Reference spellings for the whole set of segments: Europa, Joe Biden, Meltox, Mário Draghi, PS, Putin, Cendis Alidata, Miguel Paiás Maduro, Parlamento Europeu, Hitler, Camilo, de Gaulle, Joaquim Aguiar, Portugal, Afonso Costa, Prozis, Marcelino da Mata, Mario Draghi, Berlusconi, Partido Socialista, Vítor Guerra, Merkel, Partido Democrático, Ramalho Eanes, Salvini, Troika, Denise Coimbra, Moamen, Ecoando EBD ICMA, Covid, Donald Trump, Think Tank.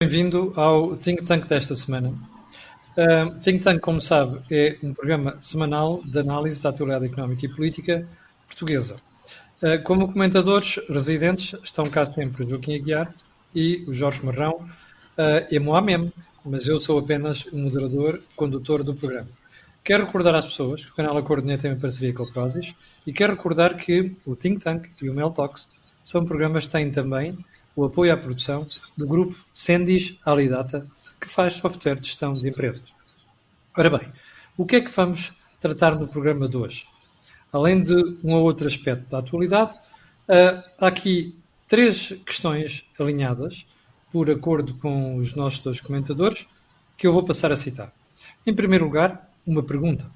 Bem-vindo ao Think Tank desta semana. Think Tank, como sabe, é um programa semanal de análise da atualidade económica e política portuguesa. Como comentadores residentes estão cá sempre Joaquim Aguiar e o Jorge Marrão e Moamen, mas eu sou apenas o moderador, condutor do programa. Quero recordar às pessoas que o canal Acordo Neto tem uma parceria com o Prozis e quero recordar que o Think Tank e o Meltox são programas que têm também o apoio à produção do grupo Cendis Alidata, que faz software de gestão de empresas. Ora bem, o que é que vamos tratar no programa de hoje? Além de um ou outro aspecto da atualidade, há aqui três questões alinhadas, por acordo com os nossos dois comentadores, que eu vou passar a citar. Em primeiro lugar, uma pergunta.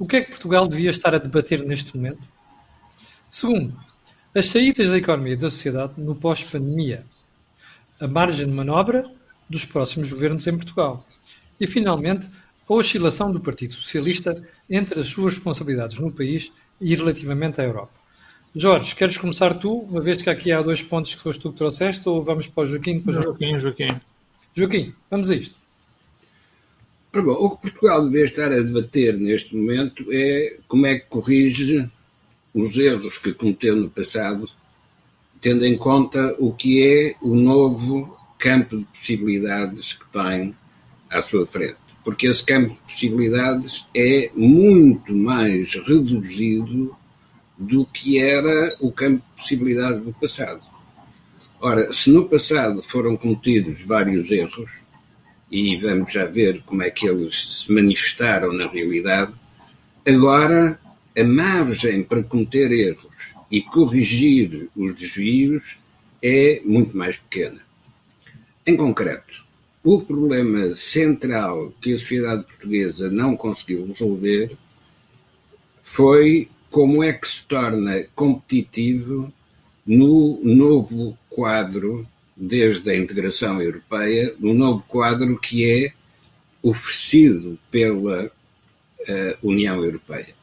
O que é que Portugal devia estar a debater neste momento? Segundo, as saídas da economia e da sociedade no pós-pandemia, a margem de manobra dos próximos governos em Portugal e, finalmente, a oscilação do Partido Socialista entre as suas responsabilidades no país e relativamente à Europa. Jorge, queres começar tu, uma vez que aqui há dois pontos que foste tu que trouxeste, ou vamos para o Joaquim? Para o Joaquim, vamos a isto. Bom, o que Portugal devia estar a debater neste momento é como é que corrige os erros que cometeu no passado, tendo em conta o que é o novo campo de possibilidades que tem à sua frente. Porque esse campo de possibilidades é muito mais reduzido do que era o campo de possibilidades do passado. Ora, se no passado foram cometidos vários erros, e vamos já ver como é que eles se manifestaram na realidade, agora a margem para cometer erros e corrigir os desvios é muito mais pequena. Em concreto, o problema central que a sociedade portuguesa não conseguiu resolver foi como é que se torna competitivo no novo quadro, desde a integração europeia, no novo quadro que é oferecido pela União Europeia.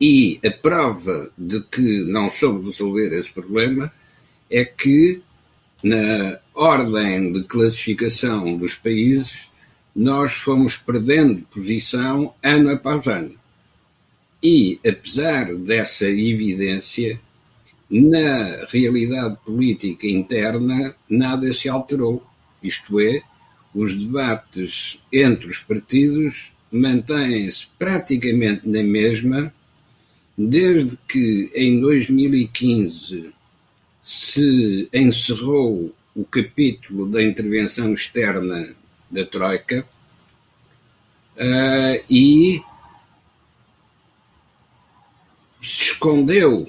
E a prova de que não soube resolver esse problema é que, na ordem de classificação dos países, nós fomos perdendo posição ano após ano. E, apesar dessa evidência, na realidade política interna nada se alterou. Isto é, os debates entre os partidos mantêm-se praticamente na mesma, desde que em 2015 se encerrou o capítulo da intervenção externa da Troika e se escondeu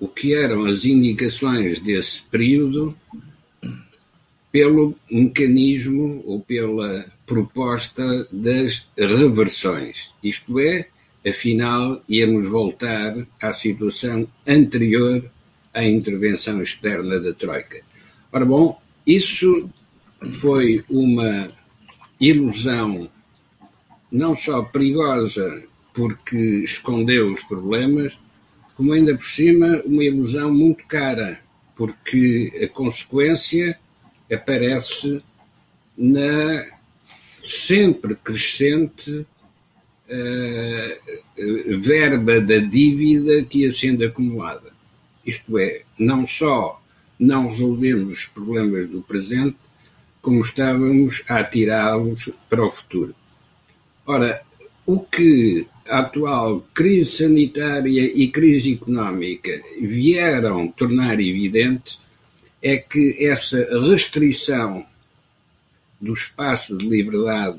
o que eram as indicações desse período pelo mecanismo ou pela proposta das reversões. Isto é, afinal, íamos voltar à situação anterior à intervenção externa da Troika. Ora bom, isso foi uma ilusão não só perigosa porque escondeu os problemas, como ainda por cima uma ilusão muito cara, porque a consequência aparece na sempre crescente verba da dívida que ia sendo acumulada. Isto é, não só não resolvemos os problemas do presente, como estávamos a atirá-los para o futuro. Ora, o que a atual crise sanitária e crise económica vieram tornar evidente é que essa restrição do espaço de liberdade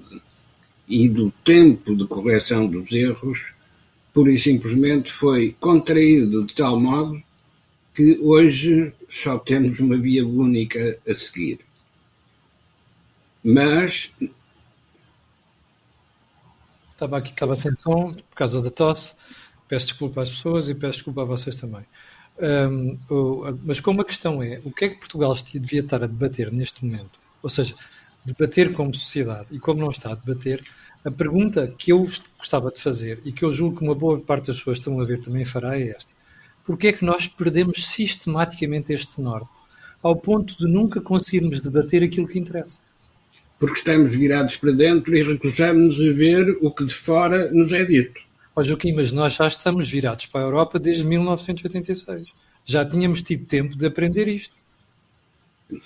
e do tempo de correção dos erros, pura e simplesmente foi contraído de tal modo que hoje só temos uma via única a seguir. Mas estava sem som por causa da tosse, peço desculpa às pessoas e peço desculpa a vocês também. Mas como a questão é, o que é que Portugal devia estar a debater neste momento? Ou seja, debater como sociedade e como não está a debater, a pergunta que eu gostava de fazer e que eu julgo que uma boa parte das pessoas que estão a ver também fará é esta. Porquê é que nós perdemos sistematicamente este norte? ao ponto de nunca conseguirmos debater aquilo que interessa. Porque estamos virados para dentro e recusamos-nos a ver o que de fora nos é dito. Ó Joaquim, mas nós já estamos virados para a Europa desde 1986. Já tínhamos tido tempo de aprender isto.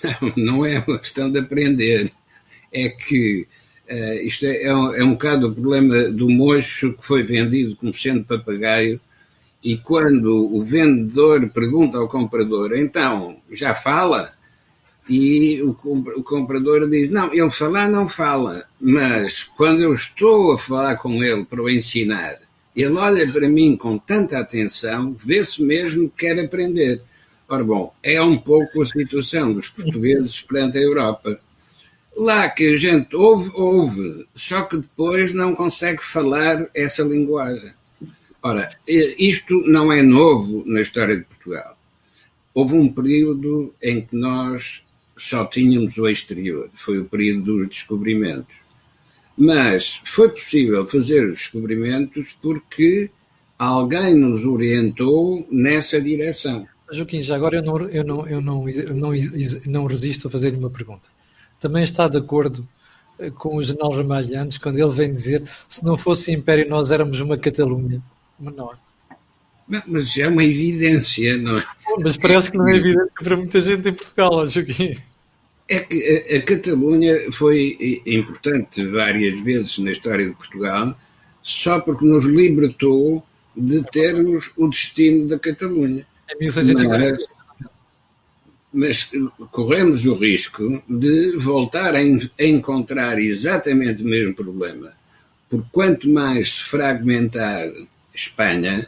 Não, não é uma questão de aprender. É que isto é um bocado o problema do mocho que foi vendido como sendo papagaio, e quando o vendedor pergunta ao comprador, então, já fala? E o comprador diz, não, ele falar não fala, mas quando eu estou a falar com ele para o ensinar, ele olha para mim com tanta atenção, vê-se mesmo que quer aprender. Ora bom, é um pouco a situação dos portugueses perante a Europa. Lá que a gente ouve, só que depois não consegue falar essa linguagem. Ora, isto não é novo na história de Portugal. Houve um período em que nós só tínhamos o exterior, foi o período dos descobrimentos. Mas foi possível fazer os descobrimentos porque alguém nos orientou nessa direção. Joaquim, já agora eu não resisto a fazer-lhe uma pergunta. Também está de acordo com o general Ramalho Eanes quando ele vem dizer se não fosse império nós éramos uma Catalunha menor? Não, mas é uma evidência, não é? Mas parece que não é evidente para muita gente em Portugal, Joaquim. É que a Catalunha foi importante várias vezes na história de Portugal só porque nos libertou de termos o destino da Catalunha. Mas corremos o risco de voltar a encontrar exatamente o mesmo problema. Porque quanto mais se fragmentar Espanha,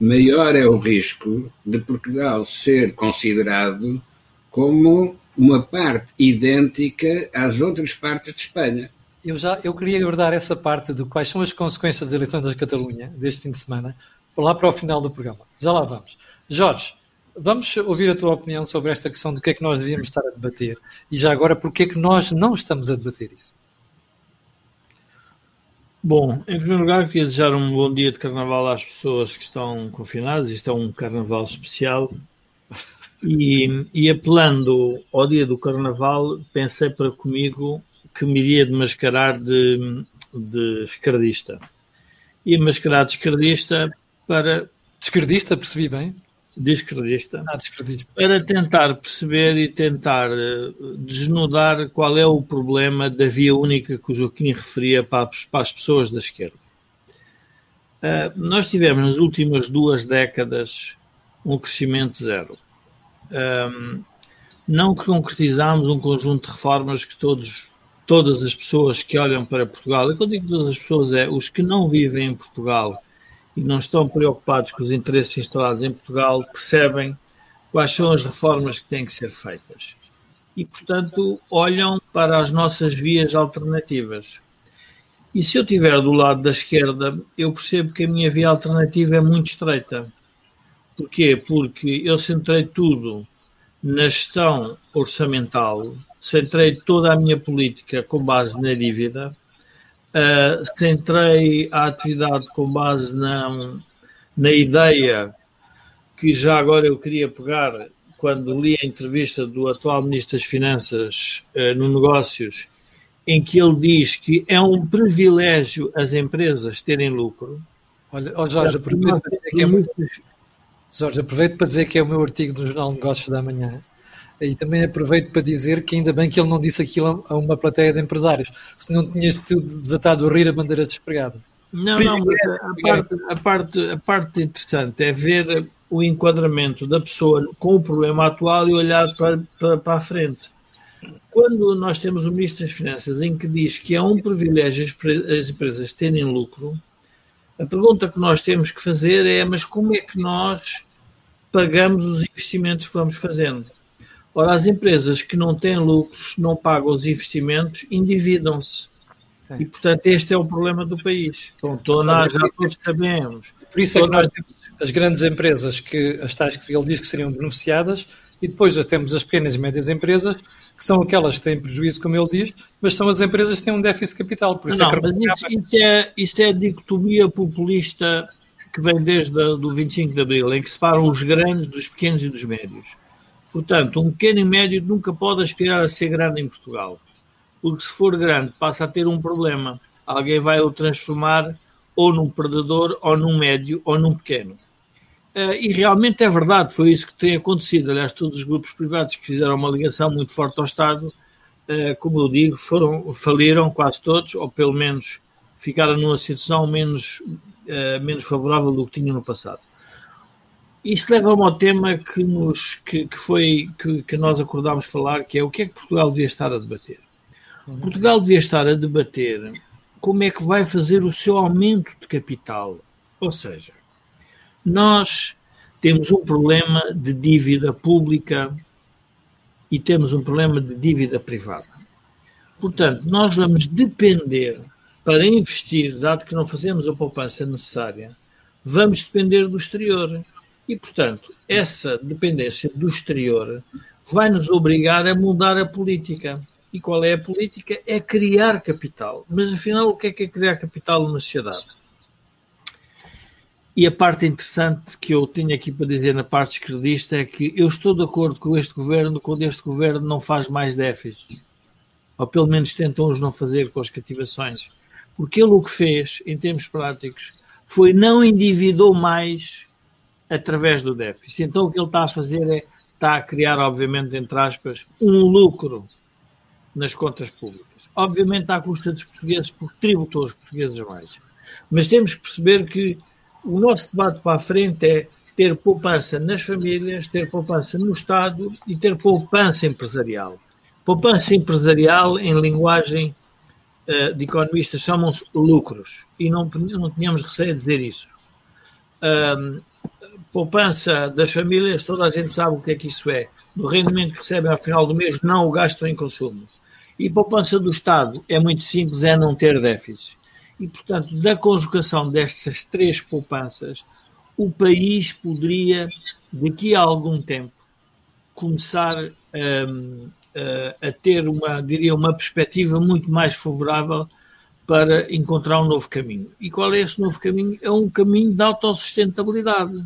maior é o risco de Portugal ser considerado como uma parte idêntica às outras partes de Espanha. Eu queria abordar essa parte de quais são as consequências das eleições da Catalunha deste fim de semana, lá para o final do programa. Já lá vamos. Jorge, vamos ouvir a tua opinião sobre esta questão do que é que nós devíamos estar a debater e já agora porque é que nós não estamos a debater isso. Bom, em primeiro lugar queria desejar um bom dia de carnaval às pessoas que estão confinadas. Isto é um carnaval especial e apelando ao dia do carnaval pensei para comigo que me iria desmascarar de esquerdista. Ia mascarar de esquerdista para... Esquerdista, percebi bem? De esquerdista. Para tentar perceber e tentar desnudar qual é o problema da via única que o Joaquim referia para as pessoas da esquerda. Nós tivemos nas últimas 2 décadas um crescimento zero. Não concretizámos um conjunto de reformas que todas as pessoas que olham para Portugal, e quando digo todas as pessoas é os que não vivem em Portugal e não estão preocupados com os interesses instalados em Portugal, percebem quais são as reformas que têm que ser feitas. E, portanto, olham para as nossas vias alternativas. E se eu estiver do lado da esquerda, eu percebo que a minha via alternativa é muito estreita. Porquê? Porque eu centrei tudo na gestão orçamental, centrei toda a minha política com base na dívida, centrei a atividade com base na ideia que já agora eu queria pegar quando li a entrevista do atual Ministro das Finanças no Negócios, em que ele diz que é um privilégio as empresas terem lucro. Olha, Jorge, aproveito para dizer que é o meu artigo do Jornal Negócios da Manhã. E também aproveito para dizer que ainda bem que ele não disse aquilo a uma plateia de empresários, se não tinhas tudo desatado a rir a bandeira despregada. Não, a parte interessante é ver o enquadramento da pessoa com o problema atual e olhar para a frente. Quando nós temos o Ministro das Finanças em que diz que é um privilégio as empresas terem lucro, a pergunta que nós temos que fazer é, mas como é que nós pagamos os investimentos que vamos fazendo? Ora, as empresas que não têm lucros, não pagam os investimentos, endividam-se. E, portanto, este é o problema do país. Então, nós já todos sabemos. Por isso é que nós temos as grandes empresas, as tais que ele diz que seriam beneficiadas, e depois já temos as pequenas e médias empresas, que são aquelas que têm prejuízo, como ele diz, mas são as empresas que têm um déficit de capital. Por isso não, é que... mas isto é a dicotomia populista que vem desde o 25 de Abril, em que separam os grandes dos pequenos e dos médios. Portanto, um pequeno e médio nunca pode aspirar a ser grande em Portugal, porque se for grande passa a ter um problema. Alguém vai o transformar ou num perdedor, ou num médio, ou num pequeno. E realmente é verdade, foi isso que tem acontecido. Aliás, todos os grupos privados que fizeram uma ligação muito forte ao Estado, como eu digo, faliram quase todos, ou pelo menos ficaram numa situação menos favorável do que tinham no passado. Isto leva-me ao tema que nós acordámos falar, que é o que é que Portugal devia estar a debater. Portugal devia estar a debater como é que vai fazer o seu aumento de capital. Ou seja, nós temos um problema de dívida pública e temos um problema de dívida privada. Portanto, nós vamos depender, para investir, dado que não fazemos a poupança necessária, vamos depender do exterior. E, portanto, essa dependência do exterior vai-nos obrigar a mudar a política. E qual é a política? É criar capital. Mas, afinal, o que é criar capital numa sociedade? E a parte interessante que eu tenho aqui para dizer na parte esquerdista é que eu estou de acordo com este governo quando este governo não faz mais déficit. Ou pelo menos tentam-os não fazer com as cativações. Porque ele o que fez, em termos práticos, foi não endividou mais através do déficit. Então o que ele está a fazer é, está a criar, obviamente, entre aspas, um lucro nas contas públicas. Obviamente à custa dos portugueses, porque tributou os portugueses mais. Mas temos que perceber que o nosso debate para a frente é ter poupança nas famílias, ter poupança no Estado e ter poupança empresarial. Poupança empresarial, em linguagem de economistas, chamam-se lucros. E não tínhamos receio de dizer isso. Poupança das famílias, toda a gente sabe o que é que isso é. Do rendimento que recebem ao final do mês, não o gastam em consumo. E poupança do Estado é muito simples, é não ter déficit. E, portanto, da conjugação destas três poupanças, o país poderia, daqui a algum tempo, começar a ter uma perspectiva muito mais favorável para encontrar um novo caminho. E qual é esse novo caminho? É um caminho de autossustentabilidade.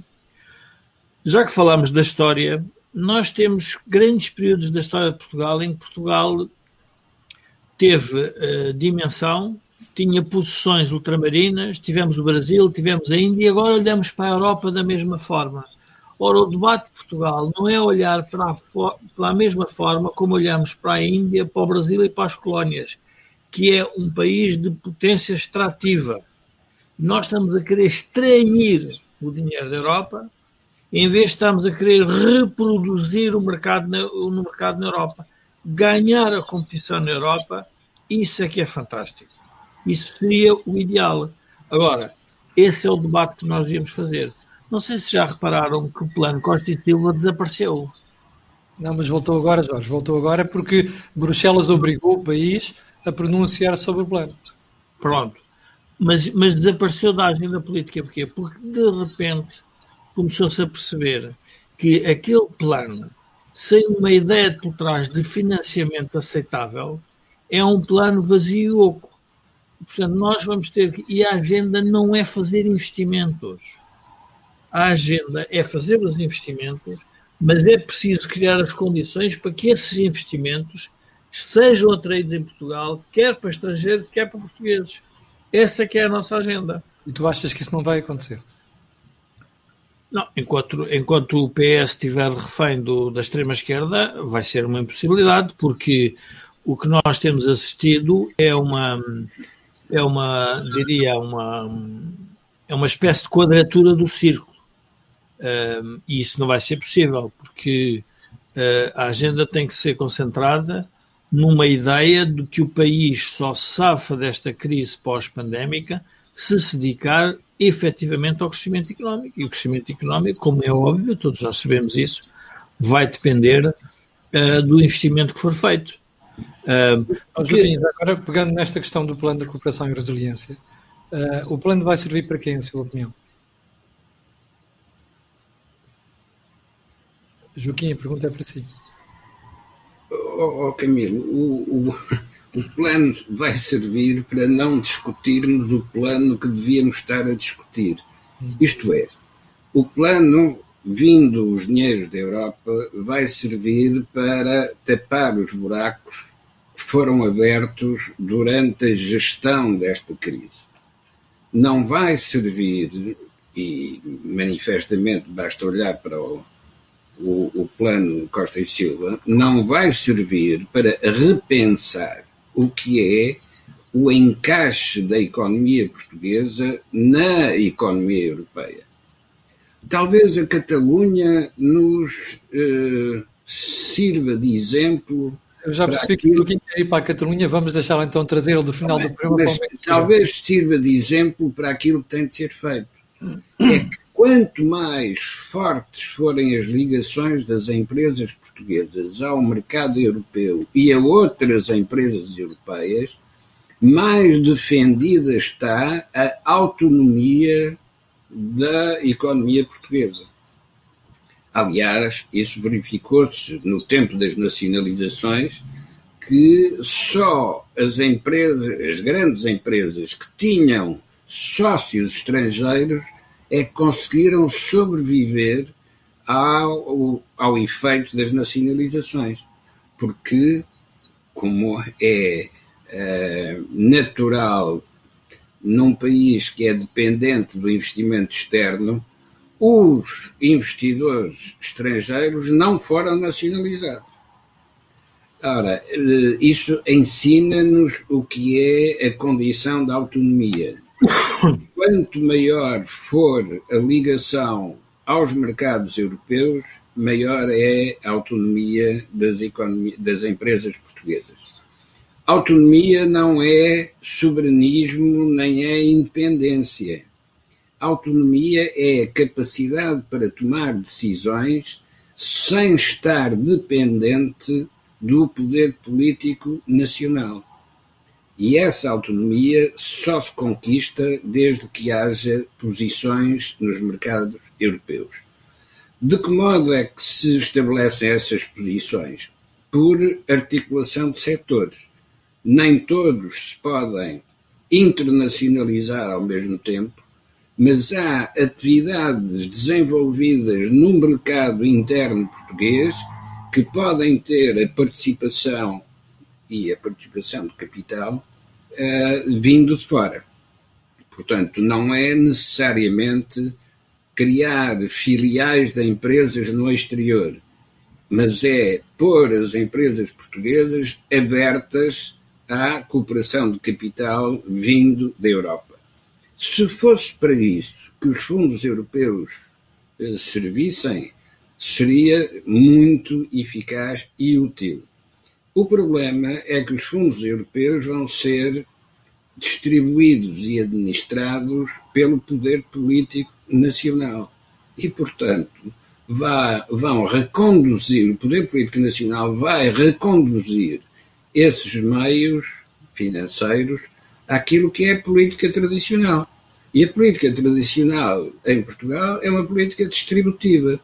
Já que falámos da história, nós temos grandes períodos da história de Portugal em que Portugal teve dimensão, tinha posições ultramarinas, tivemos o Brasil, tivemos a Índia e agora olhamos para a Europa da mesma forma. Ora, o debate de Portugal não é olhar para a mesma forma como olhamos para a Índia, para o Brasil e para as colónias, que é um país de potência extrativa. Nós estamos a querer extrair o dinheiro da Europa, em vez de estamos a querer reproduzir o mercado no mercado na Europa. Ganhar a competição na Europa, isso é que é fantástico. Isso seria o ideal. Agora, esse é o debate que nós íamos fazer. Não sei se já repararam que o plano Costa e Silva desapareceu. Não, mas voltou agora, Jorge. Voltou agora porque Bruxelas obrigou o país a pronunciar sobre o plano. Pronto. Mas desapareceu da agenda política. Porquê? Porque, de repente, começou-se a perceber que aquele plano, sem uma ideia por trás de financiamento aceitável, é um plano vazio e oco. Portanto, nós vamos ter que... E a agenda não é fazer investimentos. A agenda é fazer os investimentos, mas é preciso criar as condições para que esses investimentos sejam atraídos em Portugal, quer para estrangeiros, quer para portugueses. Essa que é a nossa agenda. E tu achas que isso não vai acontecer? Não, enquanto o PS estiver refém da extrema-esquerda, vai ser uma impossibilidade, porque o que nós temos assistido é uma espécie de quadratura do círculo. E isso não vai ser possível, porque a agenda tem que ser concentrada numa ideia de que o país só safa desta crise pós-pandémica se dedicar efetivamente ao crescimento económico. E o crescimento económico, como é óbvio, todos nós sabemos isso, vai depender do investimento que for feito. Agora, pegando nesta questão do plano de recuperação e resiliência, o plano vai servir para quem, em sua opinião? Joaquim, a pergunta é para si. Oh Camilo, o plano vai servir para não discutirmos o plano que devíamos estar a discutir. Isto é, o plano vindo os dinheiros da Europa, vai servir para tapar os buracos que foram abertos durante a gestão desta crise. Não vai servir, e manifestamente basta olhar para o plano Costa e Silva, não vai servir para repensar o que é o encaixe da economia portuguesa na economia europeia. Talvez a Catalunha nos sirva de exemplo. Eu já percebi que o que quer ir para a Catalunha, vamos deixar então trazê-lo do final do programa. Mas talvez sirva de exemplo para aquilo que tem de ser feito. É que quanto mais fortes forem as ligações das empresas portuguesas ao mercado europeu e a outras empresas europeias, mais defendida está a autonomia da economia portuguesa. Aliás, isso verificou-se no tempo das nacionalizações, que só as empresas, as grandes empresas que tinham sócios estrangeiros é que conseguiram sobreviver ao efeito das nacionalizações, porque, como é natural num país que é dependente do investimento externo, os investidores estrangeiros não foram nacionalizados. Ora, isso ensina-nos o que é a condição da autonomia. Quanto maior for a ligação aos mercados europeus, maior é a autonomia das empresas portuguesas. Autonomia não é soberanismo nem é independência. Autonomia é a capacidade para tomar decisões sem estar dependente do poder político nacional. E essa autonomia só se conquista desde que haja posições nos mercados europeus. De que modo é que se estabelecem essas posições? Por articulação de setores. Nem todos se podem internacionalizar ao mesmo tempo, mas há atividades desenvolvidas no mercado interno português que podem ter a participação e a participação de capital vindo de fora. Portanto, não é necessariamente criar filiais de empresas no exterior, mas é pôr as empresas portuguesas abertas à cooperação de capital vindo da Europa. Se fosse para isso que os fundos europeus servissem, seria muito eficaz e útil. O problema é que os fundos europeus vão ser distribuídos e administrados pelo poder político nacional e, portanto, vão reconduzir, o poder político nacional vai reconduzir esses meios financeiros àquilo que é a política tradicional. E a política tradicional em Portugal é uma política distributiva.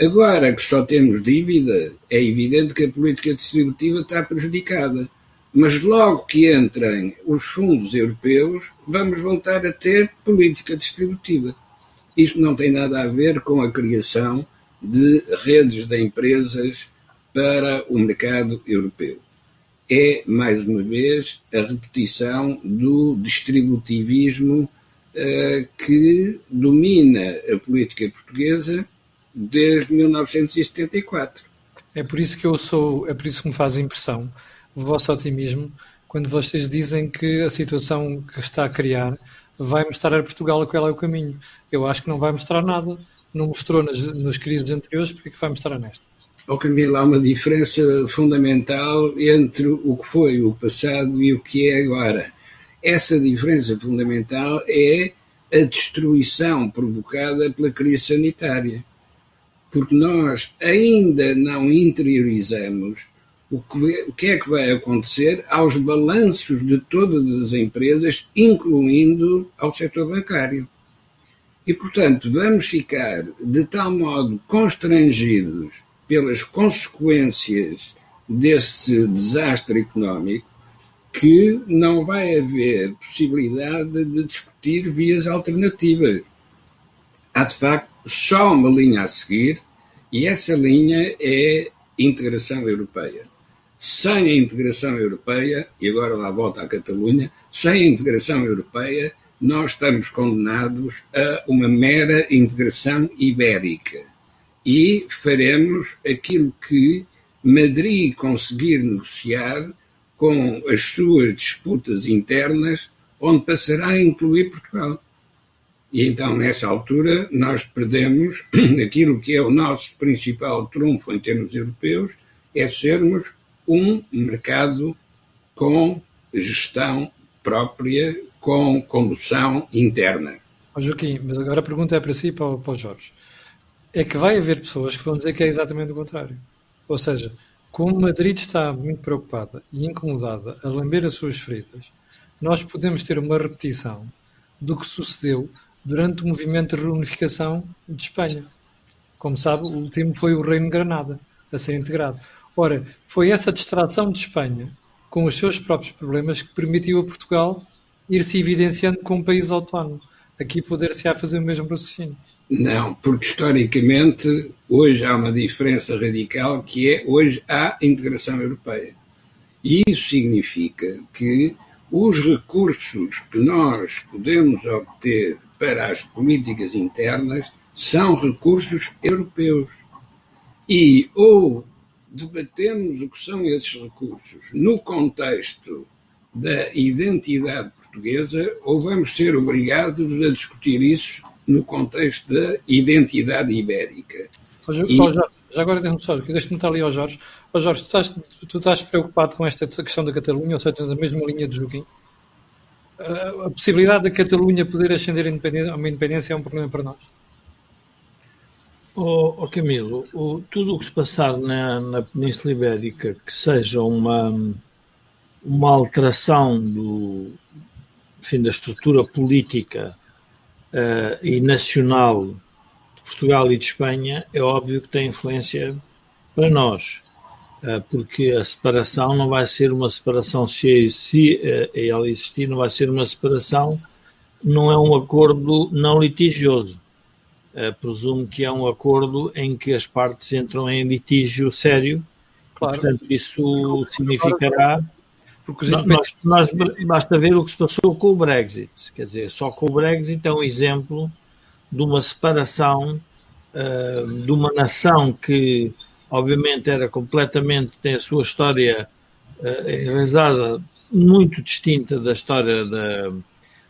Agora que só temos dívida, é evidente que a política distributiva está prejudicada. Mas logo que entrem os fundos europeus, vamos voltar a ter política distributiva. Isto não tem nada a ver com a criação de redes de empresas para o mercado europeu. É, mais uma vez, a repetição do distributivismo que domina a política portuguesa desde 1974. É por isso que é por isso que me faz impressão o vosso otimismo quando vocês dizem que a situação que está a criar vai mostrar a Portugal qual é o caminho. Eu acho que não vai mostrar nada. Não mostrou nas crises anteriores, porque é que vai mostrar nesta? Oh Camila, há uma diferença fundamental entre o que foi o passado e o que é agora. Essa diferença fundamental é a destruição provocada pela crise sanitária. Porque nós ainda não interiorizamos o que é que vai acontecer aos balanços de todas as empresas, incluindo ao setor bancário. E, portanto, vamos ficar de tal modo constrangidos pelas consequências desse desastre económico, que não vai haver possibilidade de discutir vias alternativas. Há, de facto, só uma linha a seguir, e essa linha é integração europeia. Sem a integração europeia, e agora lá volta à Catalunha, sem a integração europeia nós estamos condenados a uma mera integração ibérica e faremos aquilo que Madrid conseguir negociar com as suas disputas internas, onde passará a incluir Portugal. E então, nessa altura, nós perdemos aquilo que é o nosso principal trunfo em termos europeus, é sermos um mercado com gestão própria, com condução interna. Oh, Joaquim, mas agora a pergunta é para si e para o Jorge. É que vai haver pessoas que vão dizer que é exatamente o contrário. Ou seja, como Madrid está muito preocupada e incomodada a lamber as suas feridas, nós podemos ter uma repetição do que sucedeu durante o movimento de reunificação de Espanha. Como sabe, o último foi o Reino de Granada a ser integrado. Ora, foi essa distração de Espanha com os seus próprios problemas que permitiu a Portugal ir-se evidenciando como um país autónomo. Aqui poder-se-á fazer o mesmo raciocínio. Não, porque historicamente hoje há uma diferença radical que é hoje há integração europeia. E isso significa que os recursos que nós podemos obter para as políticas internas são recursos europeus. E ou debatemos o que são esses recursos no contexto da identidade portuguesa, ou vamos ser obrigados a discutir isso no contexto da identidade ibérica. Já agora deixa-me só, deixa-me estar ali ao Jorge. Ó Jorge, tu estás preocupado com esta questão da Catalunha, ou seja, tens a mesma linha de Joaquim? A possibilidade da Catalunha poder ascender a uma independência é um problema para nós? Oh Camilo, tudo o que se passar na Península Ibérica que seja uma alteração da estrutura política e nacional de Portugal e de Espanha, é óbvio que tem influência para nós, porque a separação não vai ser uma separação, se ela existir, não vai ser uma separação, não é um acordo não litigioso. Presumo que é um acordo em que as partes entram em litígio sério, claro. Portanto isso significará... Basta ver o que se passou com o Brexit. Quer dizer, só com o Brexit é um exemplo de uma separação de uma nação que, obviamente, tem a sua história enraizada muito distinta da história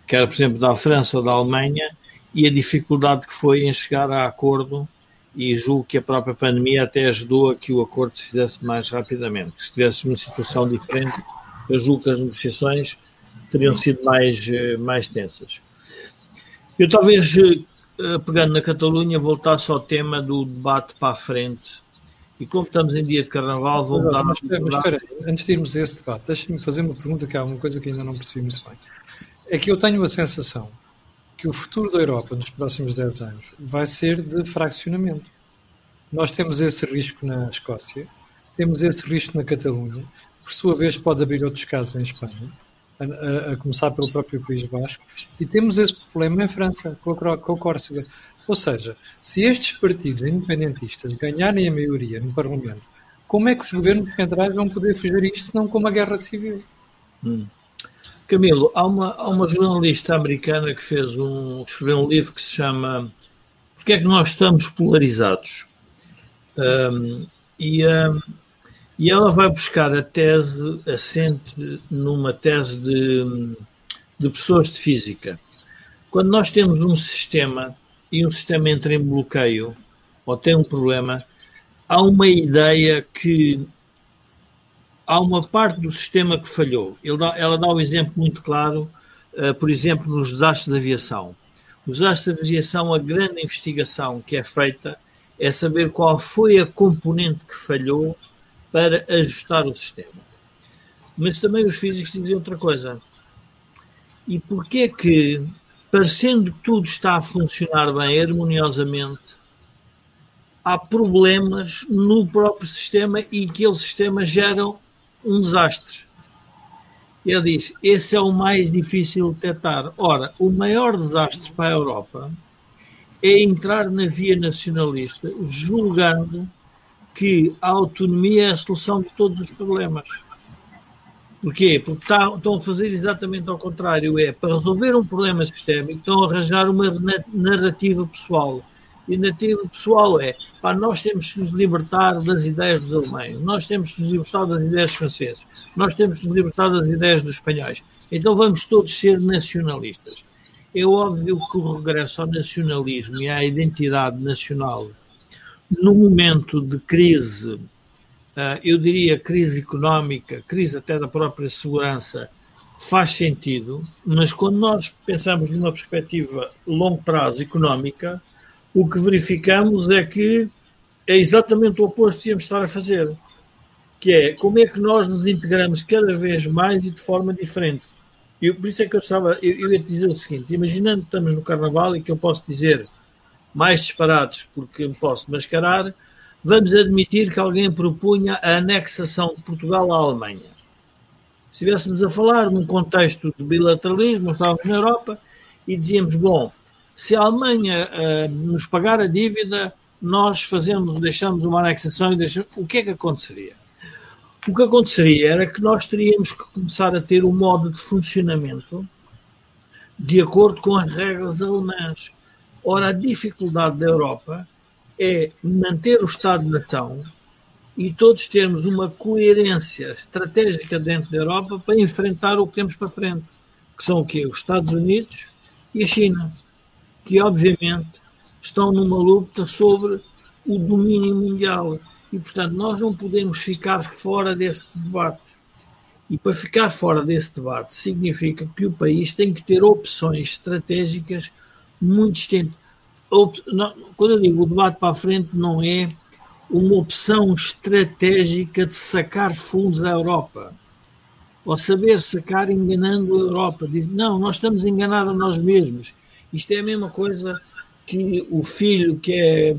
que era, por exemplo, da França ou da Alemanha, e a dificuldade que foi em chegar a acordo, e julgo que a própria pandemia até ajudou a que o acordo se fizesse mais rapidamente. Se tivesse uma situação diferente, eu julgo que as negociações teriam sido mais tensas. Eu talvez, pegando na Catalunha, voltasse ao tema do debate para a frente. E como estamos em dia de Carnaval, vou mudar... Mas espera, antes de irmos a esse debate, deixa-me fazer uma pergunta, que há uma coisa que ainda não percebi muito bem. É que eu tenho a sensação que o futuro da Europa nos próximos 10 anos vai ser de fraccionamento. Nós temos esse risco na Escócia, temos esse risco na Catalunha, por sua vez pode abrir outros casos em Espanha, a começar pelo próprio País Vasco, e temos esse problema em França, com a Córcega. Ou seja, se estes partidos independentistas ganharem a maioria no Parlamento, como é que os governos centrais vão poder fugir a isto, senão com uma guerra civil? Camilo, há uma jornalista americana que escreveu um livro que se chama Porquê é que nós estamos polarizados? E ela vai buscar a tese assente numa tese de pessoas de física. Quando nós temos um sistema e um sistema entra em bloqueio ou tem um problema, há uma ideia que há uma parte do sistema que falhou. Ela dá um exemplo muito claro, por exemplo, nos desastres de aviação. Nos desastres de aviação, a grande investigação que é feita é saber qual foi a componente que falhou para ajustar o sistema. Mas também os físicos dizem outra coisa. E porquê é que, parecendo que tudo está a funcionar bem, harmoniosamente, há problemas no próprio sistema e que aquele sistema gera um desastre? Ele diz, esse é o mais difícil de detectar. Ora, o maior desastre para a Europa é entrar na via nacionalista, julgando que a autonomia é a solução de todos os problemas. Porquê? Porque estão a fazer exatamente ao contrário. É, para resolver um problema sistémico, estão a arranjar uma narrativa pessoal. E a narrativa pessoal é, pá, nós temos que nos libertar das ideias dos alemães, nós temos que nos libertar das ideias dos franceses, nós temos que nos libertar das ideias dos espanhóis. Então vamos todos ser nacionalistas. É óbvio que o regresso ao nacionalismo e à identidade nacional, no momento de crise, eu diria crise económica, crise até da própria segurança, faz sentido, mas quando nós pensamos numa perspectiva longo prazo económica, o que verificamos é que é exatamente o oposto que íamos estar a fazer, que é como é que nós nos integramos cada vez mais e de forma diferente. Eu, por isso é que eu ia te dizer o seguinte, imaginando que estamos no Carnaval e que eu posso dizer mais disparados porque me posso mascarar, vamos admitir que alguém propunha a anexação de Portugal à Alemanha. Se estivéssemos a falar num contexto de bilateralismo, estávamos na Europa e dizíamos, bom, se a Alemanha nos pagar a dívida, nós deixamos uma anexação e deixamos... O que é que aconteceria? O que aconteceria era que nós teríamos que começar a ter um modo de funcionamento de acordo com as regras alemãs. Ora, a dificuldade da Europa é manter o Estado-nação e todos termos uma coerência estratégica dentro da Europa para enfrentar o que temos para frente, que são o quê? Os Estados Unidos e a China, que obviamente estão numa luta sobre o domínio mundial. E, portanto, nós não podemos ficar fora deste debate. E para ficar fora desse debate significa que o país tem que ter opções estratégicas muito distintas. Quando eu digo o debate para a frente, não é uma opção estratégica de sacar fundos à Europa. Ou saber sacar enganando a Europa. Diz, não, nós estamos a enganar a nós mesmos. Isto é a mesma coisa que o filho que é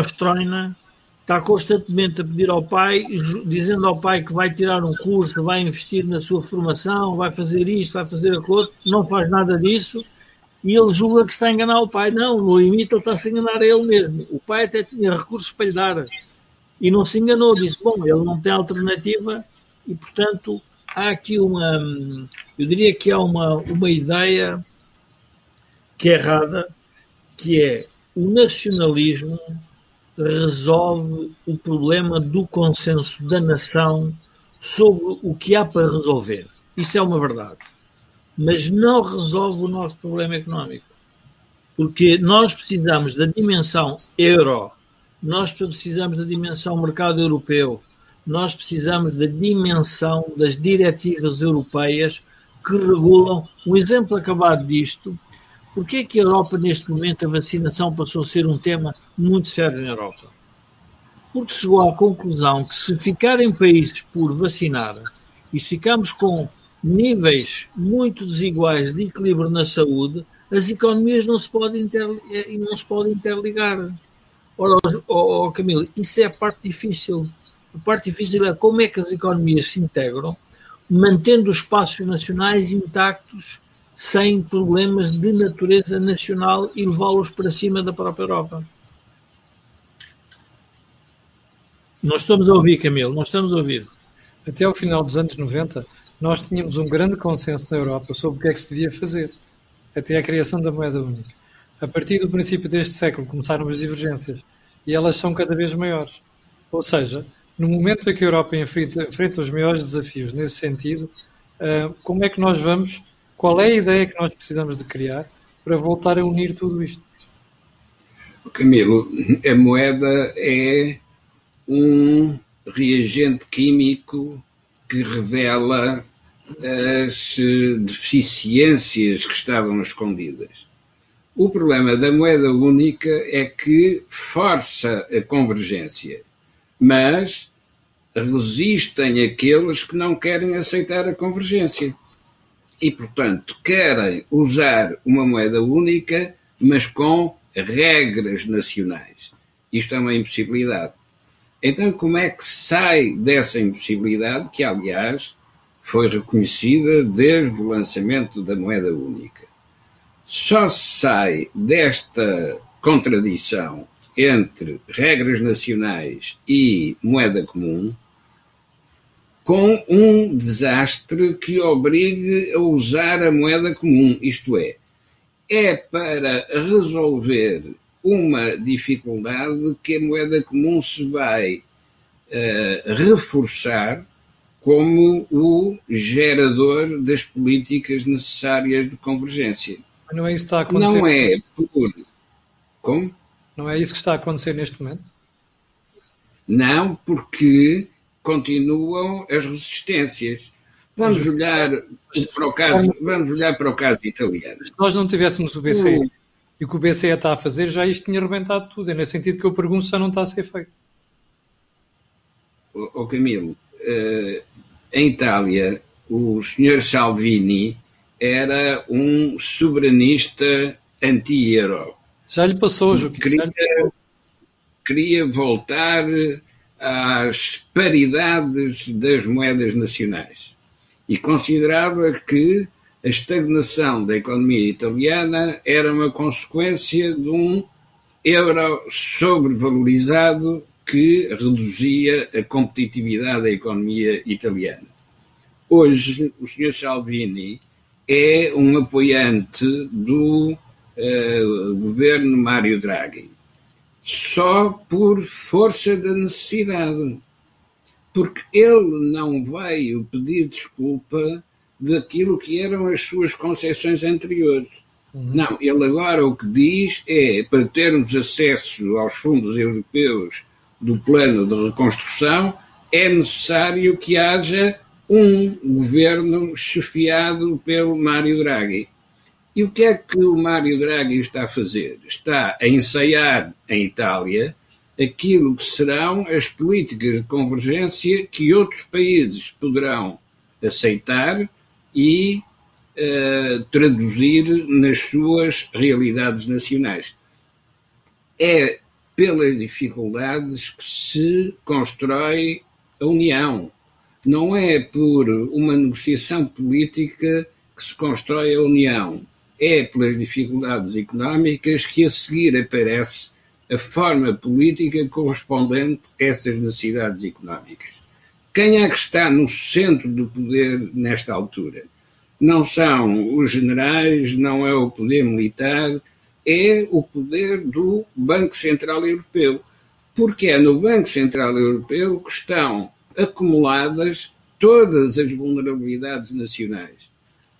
estroina está constantemente a pedir ao pai, dizendo ao pai que vai tirar um curso, vai investir na sua formação, vai fazer isto, vai fazer aquilo, não faz nada disso e ele julga que está a enganar o pai. Não, no limite ele está-se a enganar a ele mesmo. O pai até tinha recursos para lhe dar e não se enganou. Disse, bom, ele não tem alternativa e, portanto, há aqui uma ideia que é errada, que é o nacionalismo resolve o problema do consenso da nação sobre o que há para resolver. Isso é uma verdade. Mas não resolve o nosso problema económico. Porque nós precisamos da dimensão euro, nós precisamos da dimensão mercado europeu, nós precisamos da dimensão das diretivas europeias que regulam. Um exemplo acabado disto, porque é que a Europa, neste momento, a vacinação passou a ser um tema muito sério na Europa? Porque chegou à conclusão que se ficarem países por vacinar e ficamos com níveis muito desiguais de equilíbrio na saúde, as economias não se podem interligar. Ora, Camilo, isso é a parte difícil. A parte difícil é como é que as economias se integram, mantendo os espaços nacionais intactos, sem problemas de natureza nacional e levá-los para cima da própria Europa. Nós estamos a ouvir, Camilo, nós estamos a ouvir. Até ao final dos anos 90, nós tínhamos um grande consenso na Europa sobre o que é que se devia fazer, até a criação da moeda única. A partir do princípio deste século começaram as divergências e elas são cada vez maiores. Ou seja, no momento em que a Europa enfrenta os maiores desafios nesse sentido, como é que nós vamos... Qual é a ideia que nós precisamos de criar para voltar a unir tudo isto? Camilo, a moeda é um reagente químico que revela as deficiências que estavam escondidas. O problema da moeda única é que força a convergência, mas resistem aqueles que não querem aceitar a convergência. E, portanto, querem usar uma moeda única, mas com regras nacionais. Isto é uma impossibilidade. Então, como é que sai dessa impossibilidade, que, aliás, foi reconhecida desde o lançamento da moeda única? só se sai desta contradição entre regras nacionais e moeda comum com um desastre que obrigue a usar a moeda comum, isto é, é para resolver uma dificuldade que a moeda comum se vai reforçar como o gerador das políticas necessárias de convergência. Mas não é isso que está a acontecer? Não é por... Como? Não é isso que está a acontecer neste momento? Não, porque continuam as resistências. Vamos olhar para o caso italiano. Se nós não tivéssemos o BCE e o que o BCE está a fazer, já isto tinha arrebentado tudo. É nesse sentido que eu pergunto se já não está a ser feito. Ó Camilo, em Itália, o senhor Salvini era um soberanista anti-euro. Já lhe passou, Joaquim. Queria voltar às paridades das moedas nacionais e considerava que a estagnação da economia italiana era uma consequência de um euro sobrevalorizado que reduzia a competitividade da economia italiana. Hoje, o Sr. Salvini é um apoiante do governo Mario Draghi, só por força da necessidade, porque ele não veio pedir desculpa daquilo que eram as suas concepções anteriores. Não, ele agora o que diz é, para termos acesso aos fundos europeus do plano de reconstrução, é necessário que haja um governo chefiado pelo Mário Draghi. E o que é que o Mário Draghi está a fazer? Está a ensaiar em Itália aquilo que serão as políticas de convergência que outros países poderão aceitar e traduzir nas suas realidades nacionais. É pelas dificuldades que se constrói a União. Não é por uma negociação política que se constrói a União. É pelas dificuldades económicas que a seguir aparece a forma política correspondente a essas necessidades económicas. Quem é que está no centro do poder nesta altura? Não são os generais, não é o poder militar, é o poder do Banco Central Europeu, porque é no Banco Central Europeu que estão acumuladas todas as vulnerabilidades nacionais.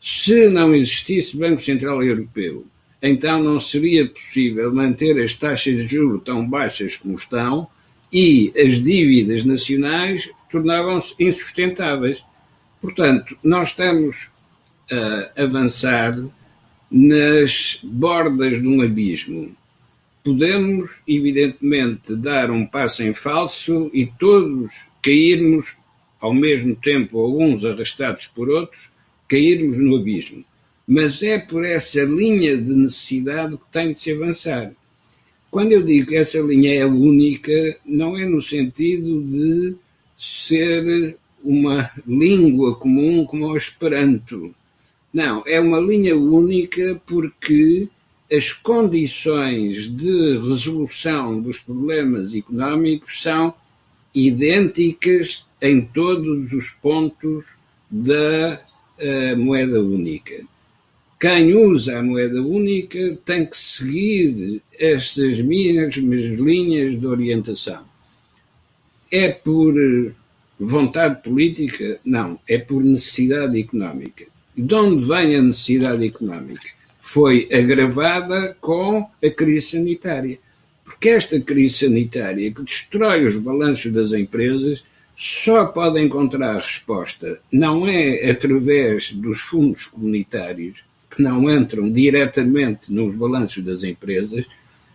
Se não existisse Banco Central Europeu, então não seria possível manter as taxas de juros tão baixas como estão e as dívidas nacionais tornavam-se insustentáveis. Portanto, nós estamos a avançar nas bordas de um abismo. Podemos, evidentemente, dar um passo em falso e todos cairmos, ao mesmo tempo, alguns arrastados por outros, cairmos no abismo. Mas é por essa linha de necessidade que tem de se avançar. Quando eu digo que essa linha é única, não é no sentido de ser uma língua comum como o esperanto. Não, é uma linha única porque as condições de resolução dos problemas económicos são idênticas em todos os pontos da moeda única. Quem usa a moeda única tem que seguir estas mesmas linhas de orientação. É por vontade política? Não, é por necessidade económica. De onde vem a necessidade económica? Foi agravada com a crise sanitária. Porque esta crise sanitária que destrói os balanços das empresas só pode encontrar resposta, não é através dos fundos comunitários, que não entram diretamente nos balanços das empresas,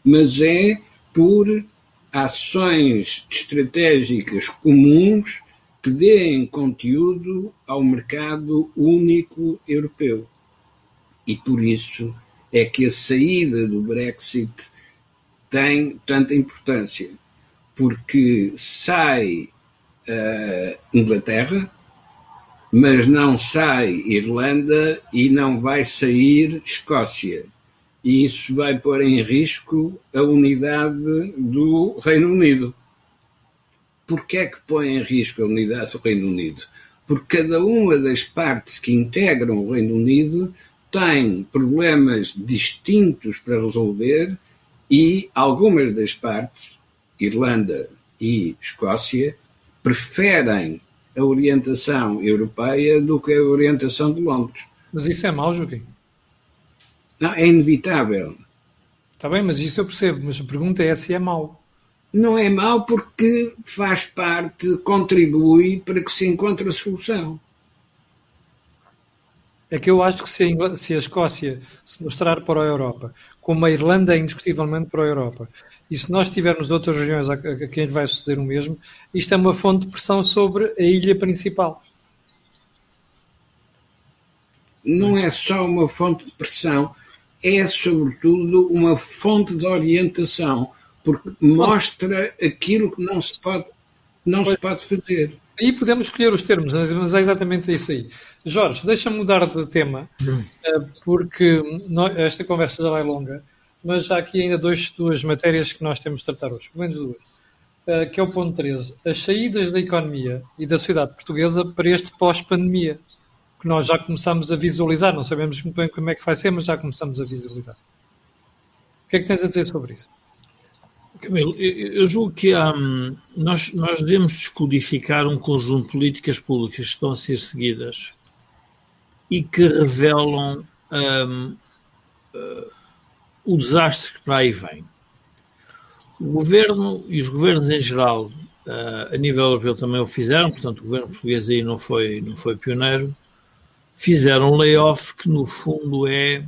mas é por ações estratégicas comuns que deem conteúdo ao mercado único europeu. E por isso é que a saída do Brexit tem tanta importância, porque sai a Inglaterra, mas não sai Irlanda e não vai sair Escócia. e isso vai pôr em risco a unidade do Reino Unido. Porquê é que põe em risco a unidade do Reino Unido? Porque cada uma das partes que integram o Reino Unido tem problemas distintos para resolver e algumas das partes, Irlanda e Escócia, preferem a orientação europeia do que a orientação de Londres. Mas isso é mau, Joaquim? Não, é inevitável. Está bem, mas isso eu percebo. Mas a pergunta é se é mau. Não é mau porque faz parte, contribui para que se encontre a solução. É que eu acho que se a Escócia se mostrar para a Europa, como a Irlanda é indiscutivelmente para a Europa, e se nós tivermos outras regiões a quem vai suceder o mesmo, isto é uma fonte de pressão sobre a ilha principal. Não é só uma fonte de pressão, é sobretudo uma fonte de orientação, porque mostra aquilo que não se pode fazer. Aí podemos escolher os termos, mas é exatamente isso aí. Jorge, deixa-me mudar de tema, porque esta conversa já vai longa, mas há aqui ainda duas matérias que nós temos de tratar hoje, pelo menos duas, que é o ponto 13. As saídas da economia e da sociedade portuguesa para este pós-pandemia, que nós já começamos a visualizar, não sabemos muito bem como é que vai ser, mas já começamos a visualizar. O que é que tens a dizer sobre isso? Camilo, eu julgo que nós devemos descodificar um conjunto de políticas públicas que estão a ser seguidas e que revelam o desastre que para aí vem. O governo e os governos em geral, a nível europeu também o fizeram, portanto o governo português aí não foi pioneiro, fizeram um layoff que no fundo é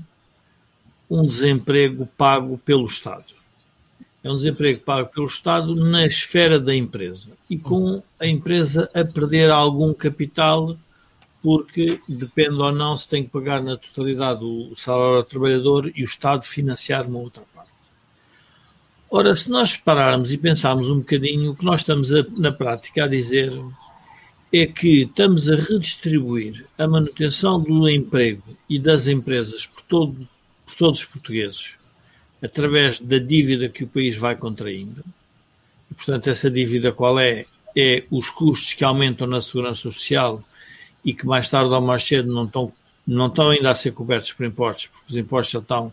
um desemprego pago pelo Estado. É um desemprego pago pelo Estado na esfera da empresa e com a empresa a perder algum capital porque depende ou não se tem que pagar na totalidade o salário ao trabalhador e o Estado financiar uma outra parte. Ora, se nós pararmos e pensarmos um bocadinho, o que nós estamos na prática a dizer é que estamos a redistribuir a manutenção do emprego e das empresas por todos os portugueses através da dívida que o país vai contraindo. E, portanto, essa dívida qual é? É os custos que aumentam na segurança social e que mais tarde ou mais cedo não estão ainda a ser cobertos por impostos, porque os impostos já estão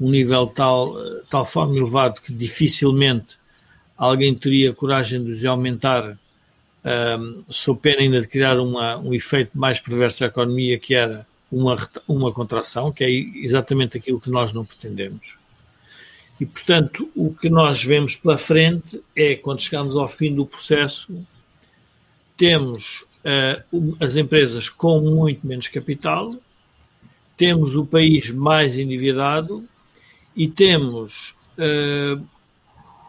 a um nível tal forma elevado que dificilmente alguém teria coragem de os aumentar sob pena ainda de criar um efeito mais perverso à economia, que era uma contração, que é exatamente aquilo que nós não pretendemos. E, portanto, o que nós vemos pela frente é, quando chegamos ao fim do processo, temos as empresas com muito menos capital, temos o país mais endividado e temos,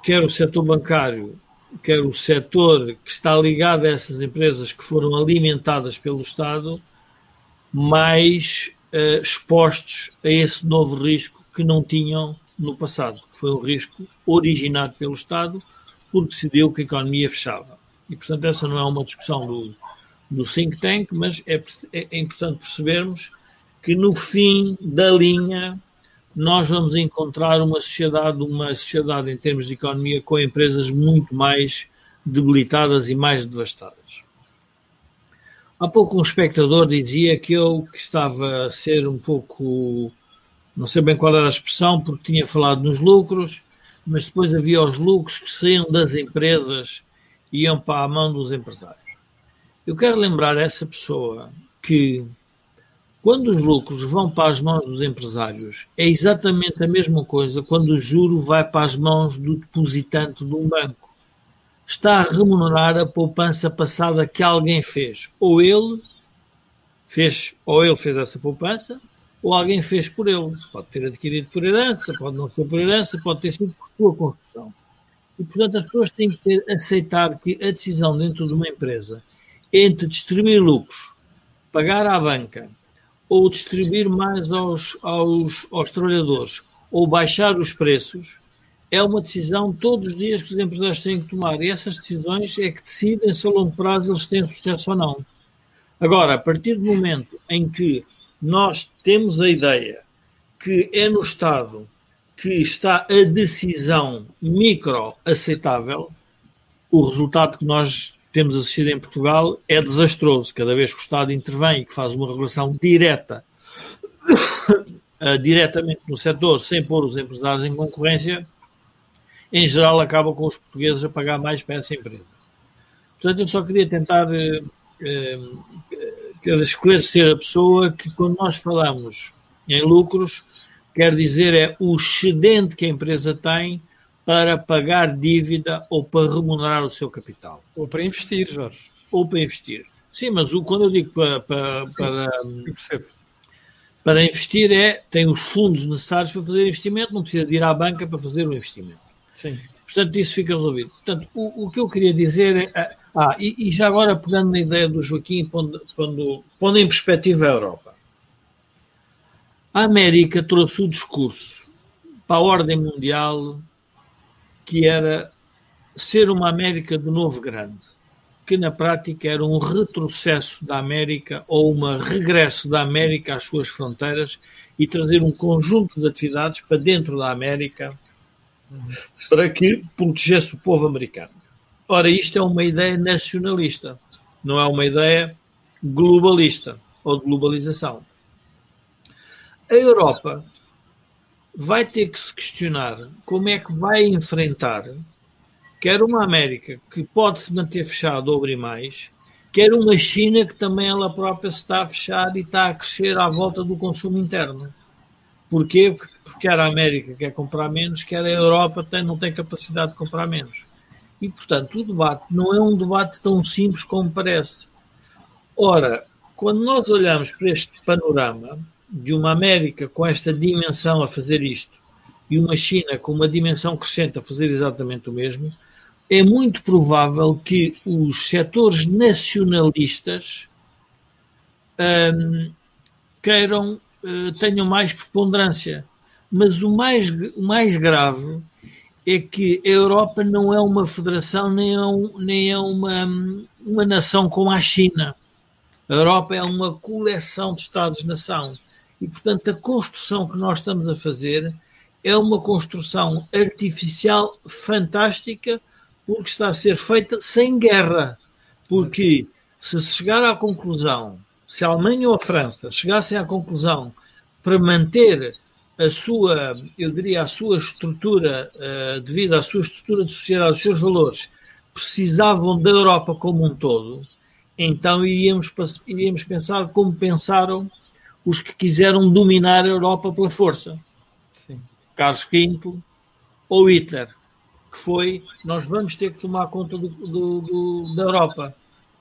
quer o setor bancário, quer o setor que está ligado a essas empresas que foram alimentadas pelo Estado, mais expostos a esse novo risco que não tinham no passado, que foi um risco originado pelo Estado, porque se deu que a economia fechava. E, portanto, essa não é uma discussão do Think Tank, mas é importante percebermos que, no fim da linha, nós vamos encontrar uma sociedade em termos de economia com empresas muito mais debilitadas e mais devastadas. Há pouco um espectador dizia que eu que estava a ser um pouco... Não sei bem qual era a expressão, porque tinha falado nos lucros, mas depois havia os lucros que saíam das empresas e iam para a mão dos empresários. Eu quero lembrar a essa pessoa que, quando os lucros vão para as mãos dos empresários, é exatamente a mesma coisa quando o juro vai para as mãos do depositante de um banco. Está a remunerar a poupança passada que alguém fez. Ou ele fez essa poupança, ou alguém fez por ele. Pode ter adquirido por herança, pode não ser por herança, pode ter sido por sua construção. E, portanto, as pessoas têm que aceitar que a decisão dentro de uma empresa entre distribuir lucros, pagar à banca, ou distribuir mais aos trabalhadores, ou baixar os preços, é uma decisão todos os dias que os empresários têm que tomar. E essas decisões é que decidem se a longo prazo eles têm sucesso ou não. Agora, a partir do momento em que nós temos a ideia que é no Estado que está a decisão micro aceitável, o resultado que nós temos assistido em Portugal é desastroso. Cada vez que o Estado intervém e que faz uma regulação direta, diretamente no setor, sem pôr os empresários em concorrência, em geral acaba com os portugueses a pagar mais para essa empresa. Portanto, eu só queria tentar esclarecer a pessoa que quando nós falamos em lucros, quer dizer é o excedente que a empresa tem para pagar dívida ou para remunerar o seu capital. Ou para investir, Jorge. Ou para investir. Sim, mas quando eu digo para investir tem os fundos necessários para fazer investimento, não precisa de ir à banca para fazer o investimento. Sim. Portanto, isso fica resolvido. Portanto, o que eu queria dizer é... E já agora, pegando na ideia do Joaquim, pondo em perspectiva a Europa. A América trouxe o discurso para a ordem mundial que era ser uma América de novo grande, que na prática era um retrocesso da América ou um regresso da América às suas fronteiras e trazer um conjunto de atividades para dentro da América para que protegesse o povo americano. Ora, isto é uma ideia nacionalista, não é uma ideia globalista ou de globalização. A Europa vai ter que se questionar como é que vai enfrentar quer uma América que pode se manter fechada ou abrir mais, quer uma China que também ela própria se está a fechar e está a crescer à volta do consumo interno. Porquê? Porque quer a América quer comprar menos, quer a Europa não tem capacidade de comprar menos. E, portanto, o debate não é um debate tão simples como parece. Ora, quando nós olhamos para este panorama de uma América com esta dimensão a fazer isto e uma China com uma dimensão crescente a fazer exatamente o mesmo, é muito provável que os setores nacionalistas tenham mais preponderância. Mas o mais grave é que a Europa não é uma federação, nem é uma nação como a China. A Europa é uma coleção de Estados-nação. E, portanto, a construção que nós estamos a fazer é uma construção artificial fantástica, porque está a ser feita sem guerra. Porque se chegar à conclusão, se a Alemanha ou a França chegassem à conclusão para manter a sua estrutura, devido à sua estrutura de sociedade, os seus valores, precisavam da Europa como um todo, então iríamos pensar como pensaram os que quiseram dominar a Europa pela força. Sim. Carlos V ou Hitler, que foi, nós vamos ter que tomar conta da Europa,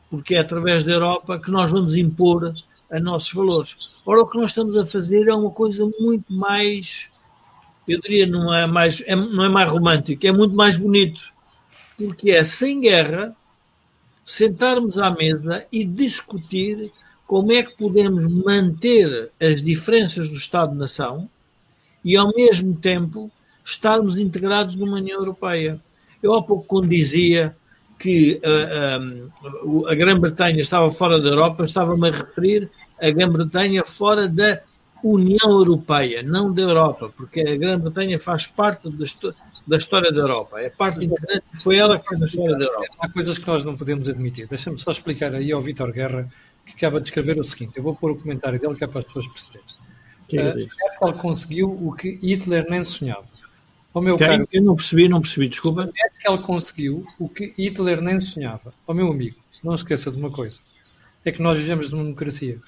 porque é através da Europa que nós vamos impor a nossos valores. Ora, o que nós estamos a fazer é uma coisa muito mais, eu diria, não é mais romântico, é muito mais bonito, porque é sem guerra, sentarmos à mesa e discutir como é que podemos manter as diferenças do Estado-nação e, ao mesmo tempo, estarmos integrados numa União Europeia. Eu há pouco, quando dizia que a Grã-Bretanha estava fora da Europa, estava-me a referir a Grã-Bretanha fora da União Europeia, não da Europa, porque a Grã-Bretanha faz parte da história da Europa. É parte integrante, foi ela que fez a história da Europa. Há coisas que nós não podemos admitir. Deixa-me só explicar aí ao Vítor Guerra, que acaba de escrever o seguinte. Eu vou pôr o comentário dele, que é para as pessoas perceberem. Merkel conseguiu o que Hitler nem sonhava. Ao meu caro, eu não percebi, desculpa. Merkel conseguiu o que Hitler nem sonhava. Ó meu amigo, não esqueça de uma coisa. É que nós vivemos numa democracia.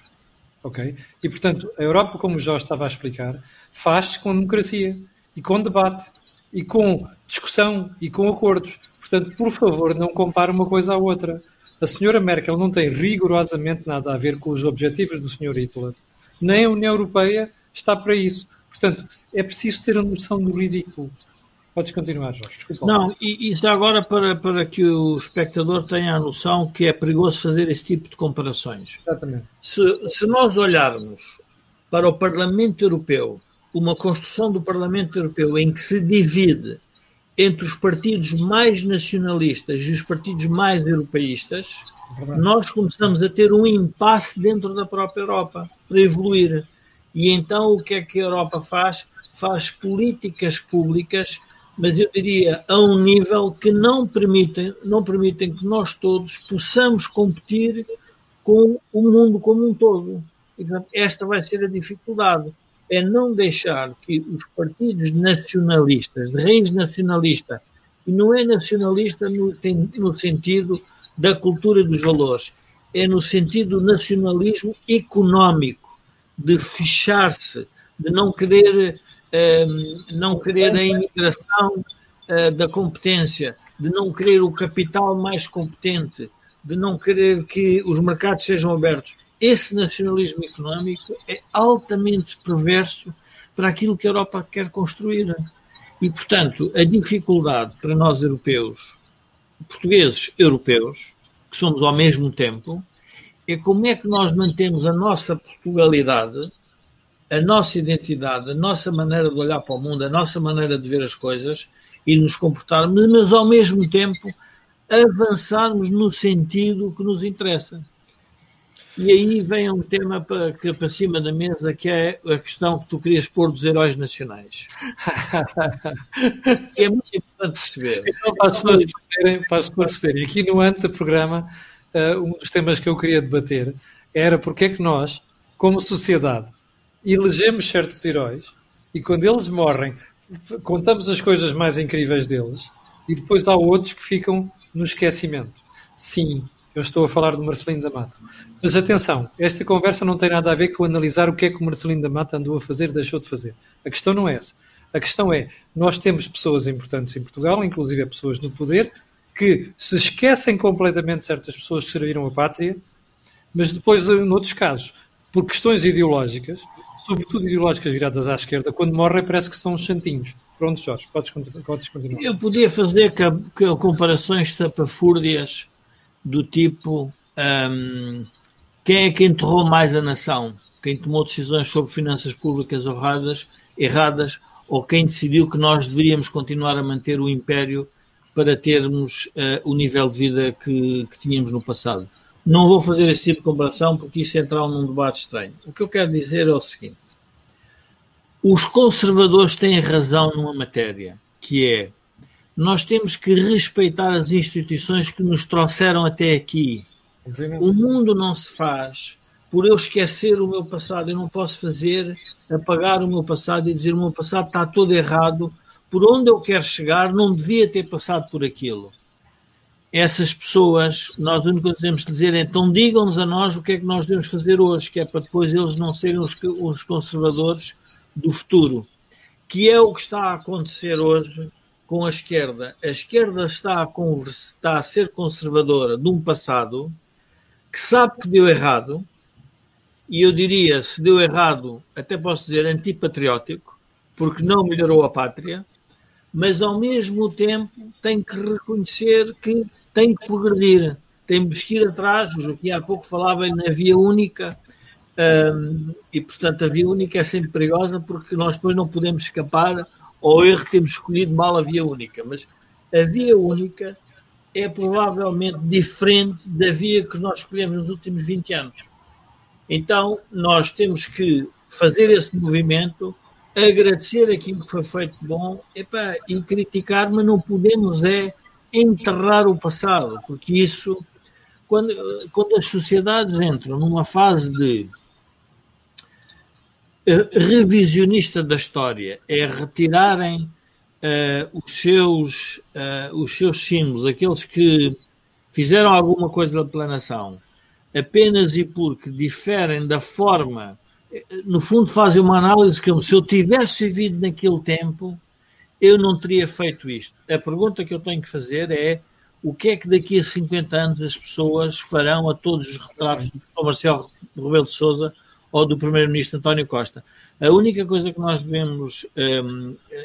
Ok? E, portanto, a Europa, como o Jorge estava a explicar, faz-se com democracia e com debate e com discussão e com acordos. Portanto, por favor, não compare uma coisa à outra. A senhora Merkel não tem rigorosamente nada a ver com os objetivos do senhor Hitler. Nem a União Europeia está para isso. Portanto, é preciso ter a noção do ridículo. Podes continuar, Jorge. Desculpa. Não, e já agora para que o espectador tenha a noção que é perigoso fazer esse tipo de comparações. Exatamente. Se nós olharmos para o Parlamento Europeu, uma construção do Parlamento Europeu em que se divide entre os partidos mais nacionalistas e os partidos mais europeístas, nós começamos a ter um impasse dentro da própria Europa para evoluir. E então o que é que a Europa faz? Faz políticas públicas, mas eu diria a um nível que não permitem que nós todos possamos competir com o mundo como um todo. E, portanto, esta vai ser a dificuldade, é não deixar que os partidos nacionalistas, de raiz nacionalista, e não é nacionalista no sentido da cultura dos valores, é no sentido do nacionalismo económico, de fechar-se, de não querer a imigração da competência, de não querer o capital mais competente, de não querer que os mercados sejam abertos. Esse nacionalismo económico é altamente perverso para aquilo que a Europa quer construir. E, portanto, a dificuldade para nós europeus, portugueses europeus, que somos ao mesmo tempo, é como é que nós mantemos a nossa Portugalidade, a nossa identidade, a nossa maneira de olhar para o mundo, a nossa maneira de ver as coisas e nos comportarmos, mas ao mesmo tempo avançarmos no sentido que nos interessa. E aí vem um tema para cima da mesa, que é a questão que tu querias pôr dos heróis nacionais. É muito importante perceber. Então, para perceber. E aqui no âmbito do programa, um dos temas que eu queria debater era porque é que nós, como sociedade, elegemos certos heróis e quando eles morrem, contamos as coisas mais incríveis deles e depois há outros que ficam no esquecimento. Sim. Eu estou a falar do Marcelino da Mata. Mas atenção, esta conversa não tem nada a ver com analisar o que é que o Marcelino da Mata andou a fazer, deixou de fazer. A questão não é essa. A questão é, nós temos pessoas importantes em Portugal, inclusive pessoas no poder, que se esquecem completamente de certas pessoas que serviram a pátria, mas depois, em outros casos, por questões ideológicas, sobretudo ideológicas viradas à esquerda, quando morrem parece que são uns santinhos. Pronto, Jorge, podes continuar. Eu podia fazer comparações tapafúrdias do tipo, quem é que enterrou mais a nação? Quem tomou decisões sobre finanças públicas erradas ou quem decidiu que nós deveríamos continuar a manter o império para termos o nível de vida que tínhamos no passado? Não vou fazer esse tipo de comparação porque isso entra num debate estranho. O que eu quero dizer é o seguinte. Os conservadores têm razão numa matéria, que é: nós temos que respeitar as instituições que nos trouxeram até aqui. O mundo não se faz por eu esquecer o meu passado. Eu não posso apagar o meu passado e dizer o meu passado está todo errado. Por onde eu quero chegar, não devia ter passado por aquilo. Essas pessoas, nós o único que temos de dizer é: então digam-nos a nós o que é que nós devemos fazer hoje, que é para depois eles não serem os conservadores do futuro. Que é o que está a acontecer hoje com a esquerda. A esquerda está a ser conservadora de um passado que sabe que deu errado, e eu diria, se deu errado, até posso dizer antipatriótico, porque não melhorou a pátria, mas ao mesmo tempo tem que reconhecer que tem que progredir, temos que ir atrás. O Joaquim há pouco falava na via única, e portanto a via única é sempre perigosa porque nós depois não podemos escapar ao erro, temos escolhido mal a via única. Mas a via única é provavelmente diferente da via que nós escolhemos nos últimos 20 anos. Então, nós temos que fazer esse movimento, agradecer aquilo que foi feito bom, e criticar, mas não podemos enterrar o passado, porque isso, quando as sociedades entram numa fase de revisionista da história, é retirarem os seus símbolos, aqueles que fizeram alguma coisa pela nação, apenas e porque diferem da forma, no fundo fazem uma análise como se eu tivesse vivido naquele tempo, eu não teria feito isto. A pergunta que eu tenho que fazer é: o que é que daqui a 50 anos as pessoas farão a todos os retratos do Marcelo Rebelo de Sousa ou do Primeiro-Ministro António Costa? A única coisa que nós devemos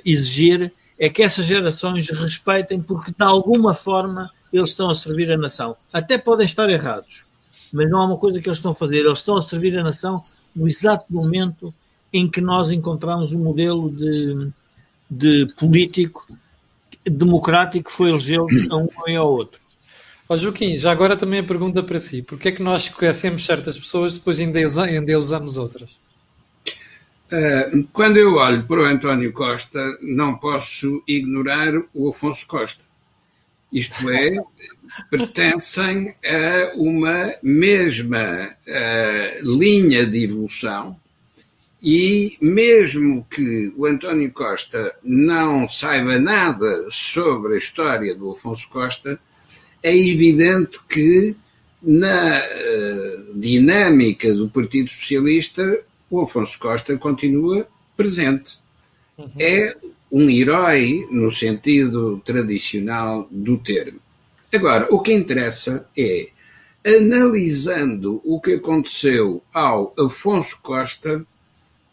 exigir é que essas gerações respeitem, porque de alguma forma eles estão a servir a nação. Até podem estar errados, mas não há uma coisa que eles estão a fazer. Eles estão a servir a nação no exato momento em que nós encontramos um modelo de político democrático que foi elegeu a um e ao outro. Oh, Joaquim, já agora também a pergunta para si. Porquê é que nós conhecemos certas pessoas e depois endeusamos outras? Quando eu olho para o António Costa, não posso ignorar o Afonso Costa. Isto é, pertencem a uma mesma linha de evolução e mesmo que o António Costa não saiba nada sobre a história do Afonso Costa, é evidente que na dinâmica do Partido Socialista o Afonso Costa continua presente. Uhum. É um herói no sentido tradicional do termo. Agora, o que interessa é, analisando o que aconteceu ao Afonso Costa,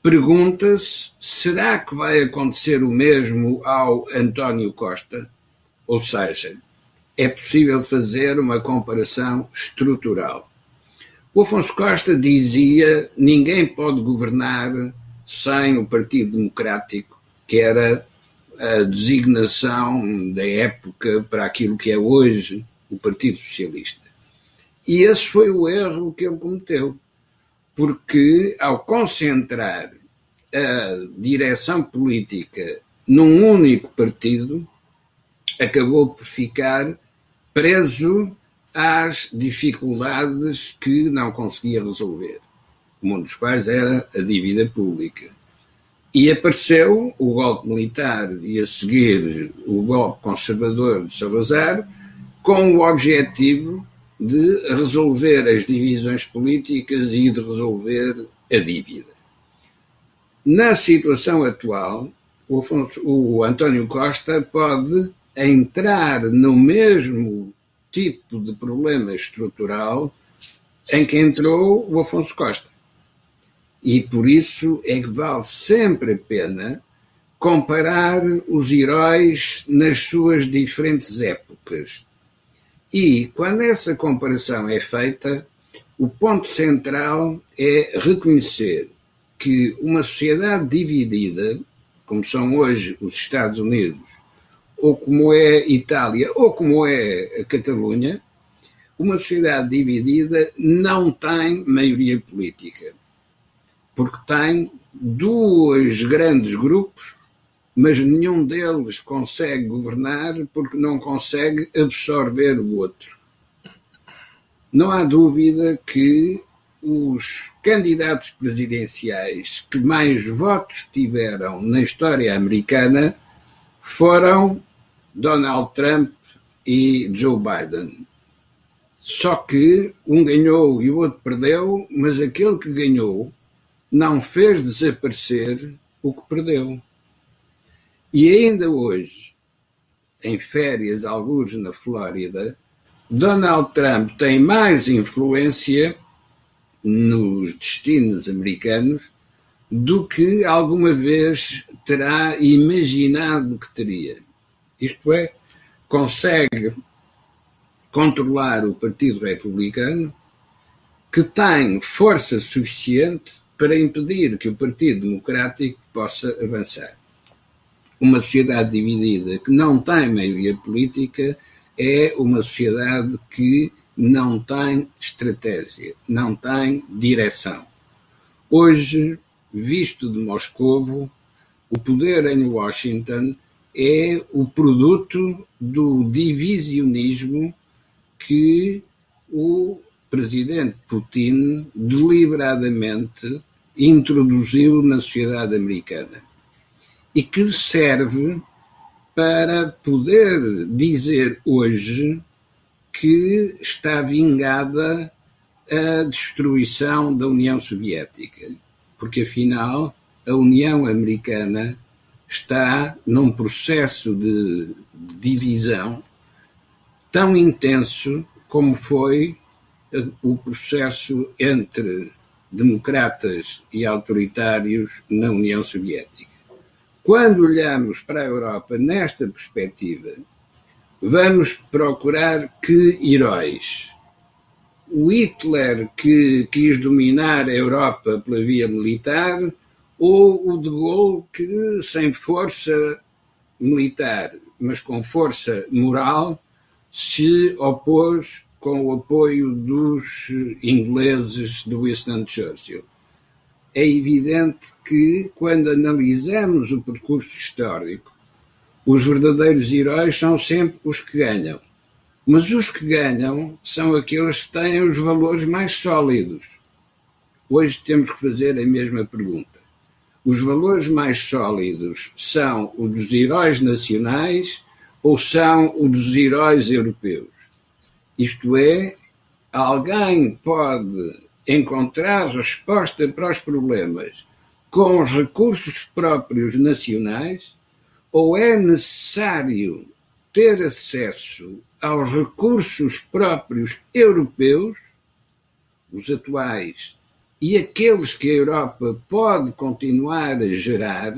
pergunta-se, será que vai acontecer o mesmo ao António Costa? Ou seja, é possível fazer uma comparação estrutural. O Afonso Costa dizia, ninguém pode governar sem o Partido Democrático, que era a designação da época para aquilo que é hoje o Partido Socialista. E esse foi o erro que ele cometeu, porque ao concentrar a direção política num único partido, acabou por ficar preso às dificuldades que não conseguia resolver, uma dos quais era a dívida pública. E apareceu o golpe militar e a seguir o golpe conservador de Salazar com o objetivo de resolver as divisões políticas e de resolver a dívida. Na situação atual, o António Costa pode entrar no mesmo tipo de problema estrutural em que entrou o Afonso Costa. E por isso é que vale sempre a pena comparar os heróis nas suas diferentes épocas. E quando essa comparação é feita, o ponto central é reconhecer que uma sociedade dividida, como são hoje os Estados Unidos, ou como é a Itália, ou como é a Catalunha, uma sociedade dividida não tem maioria política, porque tem dois grandes grupos, mas nenhum deles consegue governar porque não consegue absorver o outro. Não há dúvida que os candidatos presidenciais que mais votos tiveram na história americana foram Donald Trump e Joe Biden. Só que um ganhou e o outro perdeu, mas aquele que ganhou não fez desaparecer o que perdeu. E ainda hoje, em férias, alguns na Flórida, Donald Trump tem mais influência nos destinos americanos do que alguma vez terá imaginado que teria. Isto é, consegue controlar o Partido Republicano, que tem força suficiente para impedir que o Partido Democrático possa avançar. Uma sociedade dividida que não tem maioria política é uma sociedade que não tem estratégia, não tem direção. Hoje, visto de Moscovo, o poder em Washington é o produto do divisionismo que o presidente Putin deliberadamente introduziu na sociedade americana e que serve para poder dizer hoje que está vingada a destruição da União Soviética, porque afinal a União Americana está num processo de divisão tão intenso como foi o processo entre democratas e autoritários na União Soviética. Quando olhamos para a Europa nesta perspectiva, vamos procurar que heróis. O Hitler que quis dominar a Europa pela via militar, ou o de Gaulle que, sem força militar, mas com força moral, se opôs com o apoio dos ingleses de Winston Churchill. é evidente que, quando analisamos o percurso histórico, os verdadeiros heróis são sempre os que ganham. Mas os que ganham são aqueles que têm os valores mais sólidos. Hoje temos que fazer a mesma pergunta. Os valores mais sólidos são os dos heróis nacionais ou são os dos heróis europeus? Isto é, alguém pode encontrar resposta para os problemas com os recursos próprios nacionais ou é necessário ter acesso aos recursos próprios europeus, os atuais e aqueles que a Europa pode continuar a gerar,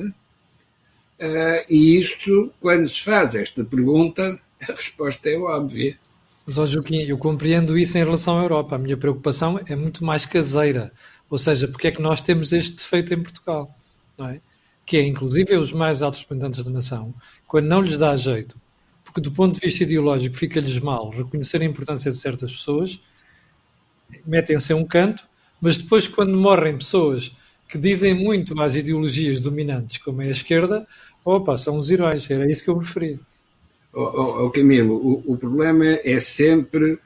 e isto, quando se faz esta pergunta, a resposta é óbvia. Mas, ó Joaquim, eu compreendo isso em relação à Europa. A minha preocupação é muito mais caseira. Ou seja, porque é que nós temos este defeito em Portugal, não é? Que é, inclusive, os mais altos representantes da nação, quando não lhes dá jeito, porque do ponto de vista ideológico fica-lhes mal reconhecer a importância de certas pessoas, metem-se a um canto, mas depois, quando morrem pessoas que dizem muito às ideologias dominantes, como é a esquerda, opa, são os heróis, era isso que eu me referia. Camilo, o problema é sempre,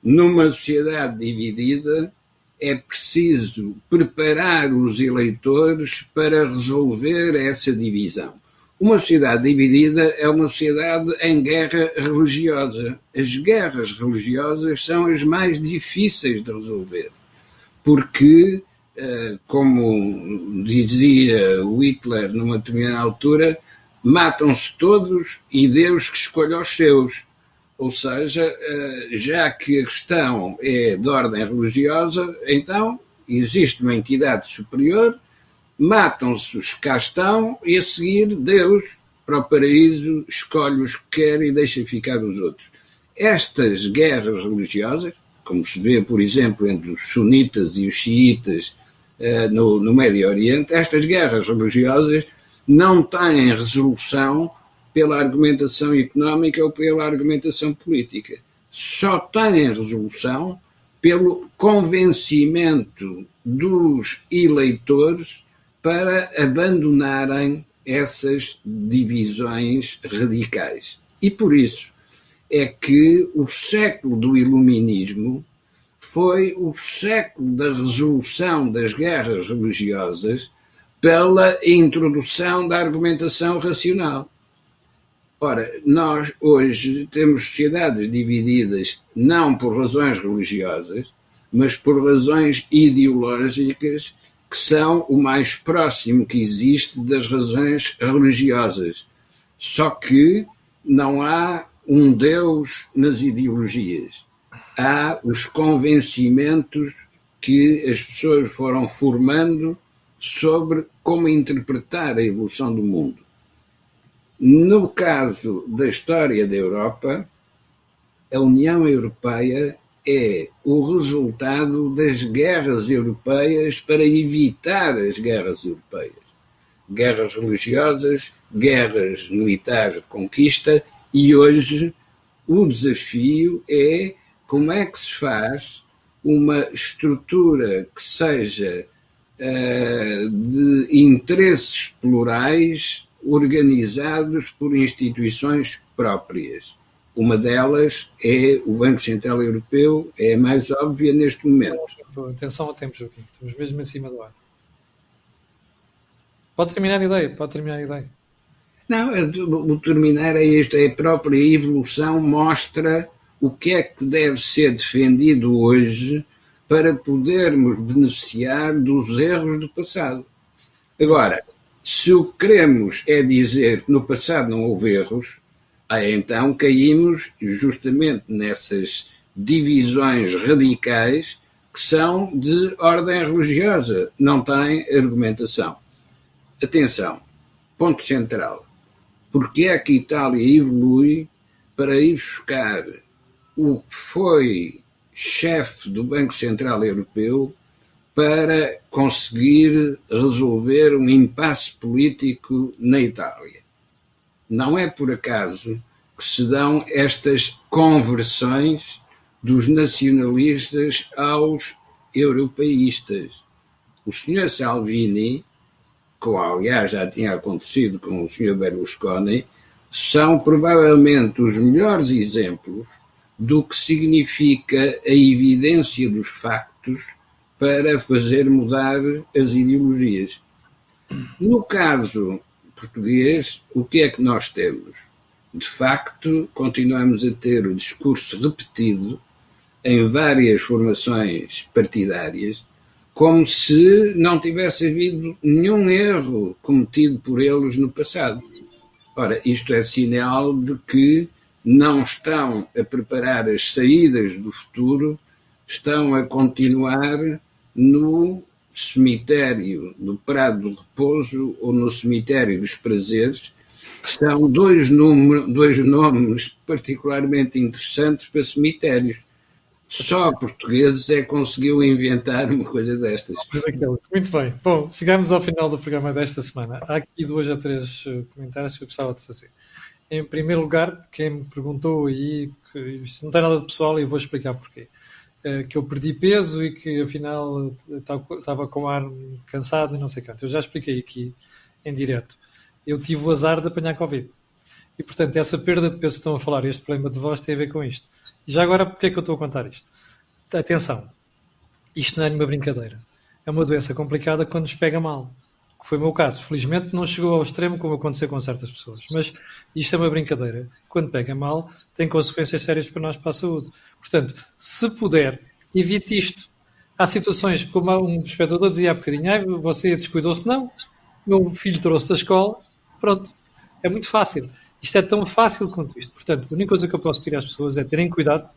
numa sociedade dividida, é preciso preparar os eleitores para resolver essa divisão. Uma sociedade dividida é uma sociedade em guerra religiosa. As guerras religiosas são as mais difíceis de resolver. Porque, como dizia Hitler numa determinada altura, matam-se todos e Deus que escolhe os seus. Ou seja, já que a questão é de ordem religiosa, então existe uma entidade superior, matam-se os que cá estão e a seguir Deus, para o paraíso, escolhe os que quer e deixa ficar os outros. Estas guerras religiosas, como se vê, por exemplo, entre os sunitas e os xiitas no Médio Oriente, estas guerras religiosas não têm resolução pela argumentação económica ou pela argumentação política. Só têm resolução pelo convencimento dos eleitores para abandonarem essas divisões radicais. E por isso é que o século do Iluminismo foi o século da resolução das guerras religiosas pela introdução da argumentação racional. Ora, nós hoje temos sociedades divididas não por razões religiosas, mas por razões ideológicas que são o mais próximo que existe das razões religiosas. Só que não há um Deus nas ideologias. Há os convencimentos que as pessoas foram formando sobre como interpretar a evolução do mundo. No caso da história da Europa, a União Europeia é o resultado das guerras europeias para evitar as guerras europeias. Guerras religiosas, guerras militares de conquista. E hoje o desafio é como é que se faz uma estrutura que seja de interesses plurais organizados por instituições próprias. Uma delas é o Banco Central Europeu, é a mais óbvia neste momento. Atenção ao tempo, Joaquim, estamos mesmo em cima do ar. Pode terminar a ideia. Não, o terminar é isto, a própria evolução mostra o que é que deve ser defendido hoje para podermos beneficiar dos erros do passado. Agora, se o que queremos é dizer que no passado não houve erros, aí então caímos justamente nessas divisões radicais que são de ordem religiosa, não têm argumentação. Atenção, ponto central. Porque é que a Itália evolui para ir buscar o que foi chefe do Banco Central Europeu para conseguir resolver um impasse político na Itália? Não é por acaso que se dão estas conversões dos nacionalistas aos europeístas. O senhor Salvini, como aliás já tinha acontecido com o senhor Berlusconi, são provavelmente os melhores exemplos do que significa a evidência dos factos para fazer mudar as ideologias. No caso português, o que é que nós temos? De facto, continuamos a ter o discurso repetido em várias formações partidárias, como se não tivesse havido nenhum erro cometido por eles no passado. Ora, isto é sinal de que não estão a preparar as saídas do futuro, estão a continuar no cemitério do Prado do Repouso ou no cemitério dos Prazeres, que são dois nomes particularmente interessantes para cemitérios. Só portugueses é que conseguiu inventar uma coisa destas. Muito bem. Bom, chegamos ao final do programa desta semana. Há aqui 2 ou 3 comentários que eu gostava de fazer. Em primeiro lugar, quem me perguntou, e isto não tem nada de pessoal e eu vou explicar porquê, que eu perdi peso e que afinal estava com o ar cansado e não sei quanto. Eu já expliquei aqui em direto. Eu tive o azar de apanhar Covid. E, portanto, essa perda de peso que estão a falar, este problema de voz tem a ver com isto. E já agora, porque é que eu estou a contar isto? Atenção, isto não é nenhuma brincadeira. É uma doença complicada quando nos pega mal, que foi o meu caso. Felizmente não chegou ao extremo como aconteceu com certas pessoas. Mas isto é uma brincadeira. Quando pega mal, tem consequências sérias para nós, para a saúde. Portanto, se puder, evite isto. Há situações, como um espectador dizia há bocadinho, você descuidou-se? Não. Meu filho trouxe da escola. Pronto. É muito fácil. Isto é tão fácil quanto isto. Portanto, a única coisa que eu posso pedir às pessoas é terem cuidado,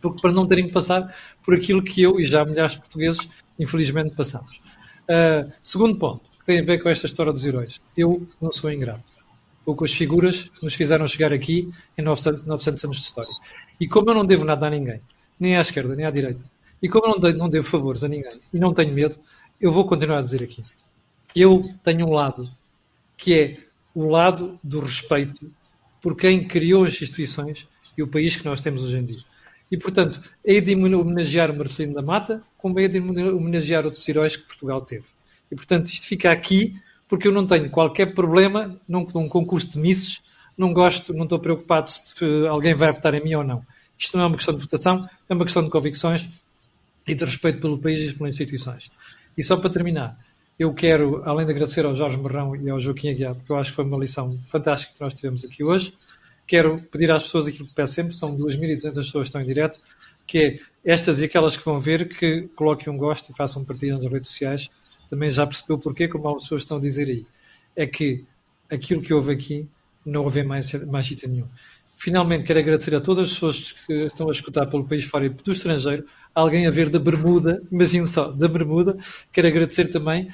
porque para não terem que passar por aquilo que eu e já milhares de portugueses, infelizmente, passamos. Segundo ponto, que tem a ver com esta história dos heróis. Eu não sou ingrato. Poucas figuras nos fizeram chegar aqui em 900 anos de história. E como eu não devo nada a ninguém, nem à esquerda, nem à direita, e como eu não devo favores a ninguém, e não tenho medo, eu vou continuar a dizer aqui. Eu tenho um lado, que é o lado do respeito por quem criou as instituições e o país que nós temos hoje em dia. E, portanto, hei de homenagear o Marcelino da Mata, como hei de homenagear outros heróis que Portugal teve. E, portanto, isto fica aqui, porque eu não tenho qualquer problema num concurso de misses, não estou preocupado se alguém vai votar em mim ou não. Isto não é uma questão de votação, é uma questão de convicções e de respeito pelo país e pelas instituições. E só para terminar, eu quero, além de agradecer ao Jorge Marrão e ao Joaquim Aguiar, porque eu acho que foi uma lição fantástica que nós tivemos aqui hoje, quero pedir às pessoas aquilo que peço sempre, são 2.200 pessoas que estão em direto, que é estas e aquelas que vão ver, que coloquem um gosto e façam partilha nas redes sociais. Também já percebeu porquê, como as pessoas estão a dizer aí. É que aquilo que houve aqui não houve mais chita nenhum. Finalmente, quero agradecer a todas as pessoas que estão a escutar pelo país fora e do estrangeiro, alguém a ver da Bermuda, imagine só, da Bermuda. Quero agradecer também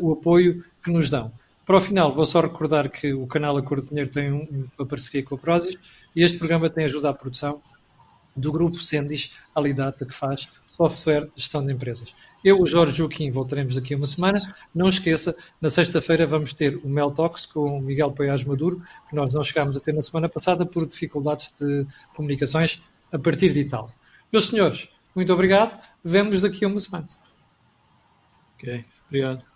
o apoio que nos dão. Para o final, vou só recordar que o canal Acordo Dinheiro tem uma parceria com a Prozis e este programa tem ajuda à produção do grupo Cendis Alidata, que faz software de gestão de empresas. Eu, o Jorge Joaquim, voltaremos daqui a uma semana. Não esqueça, na sexta-feira vamos ter o Meltox com o Miguel Paiás Maduro, que nós não chegámos a ter na semana passada por dificuldades de comunicações a partir de Itália. Meus senhores, muito obrigado. Vemos daqui a uma semana. Ok, obrigado.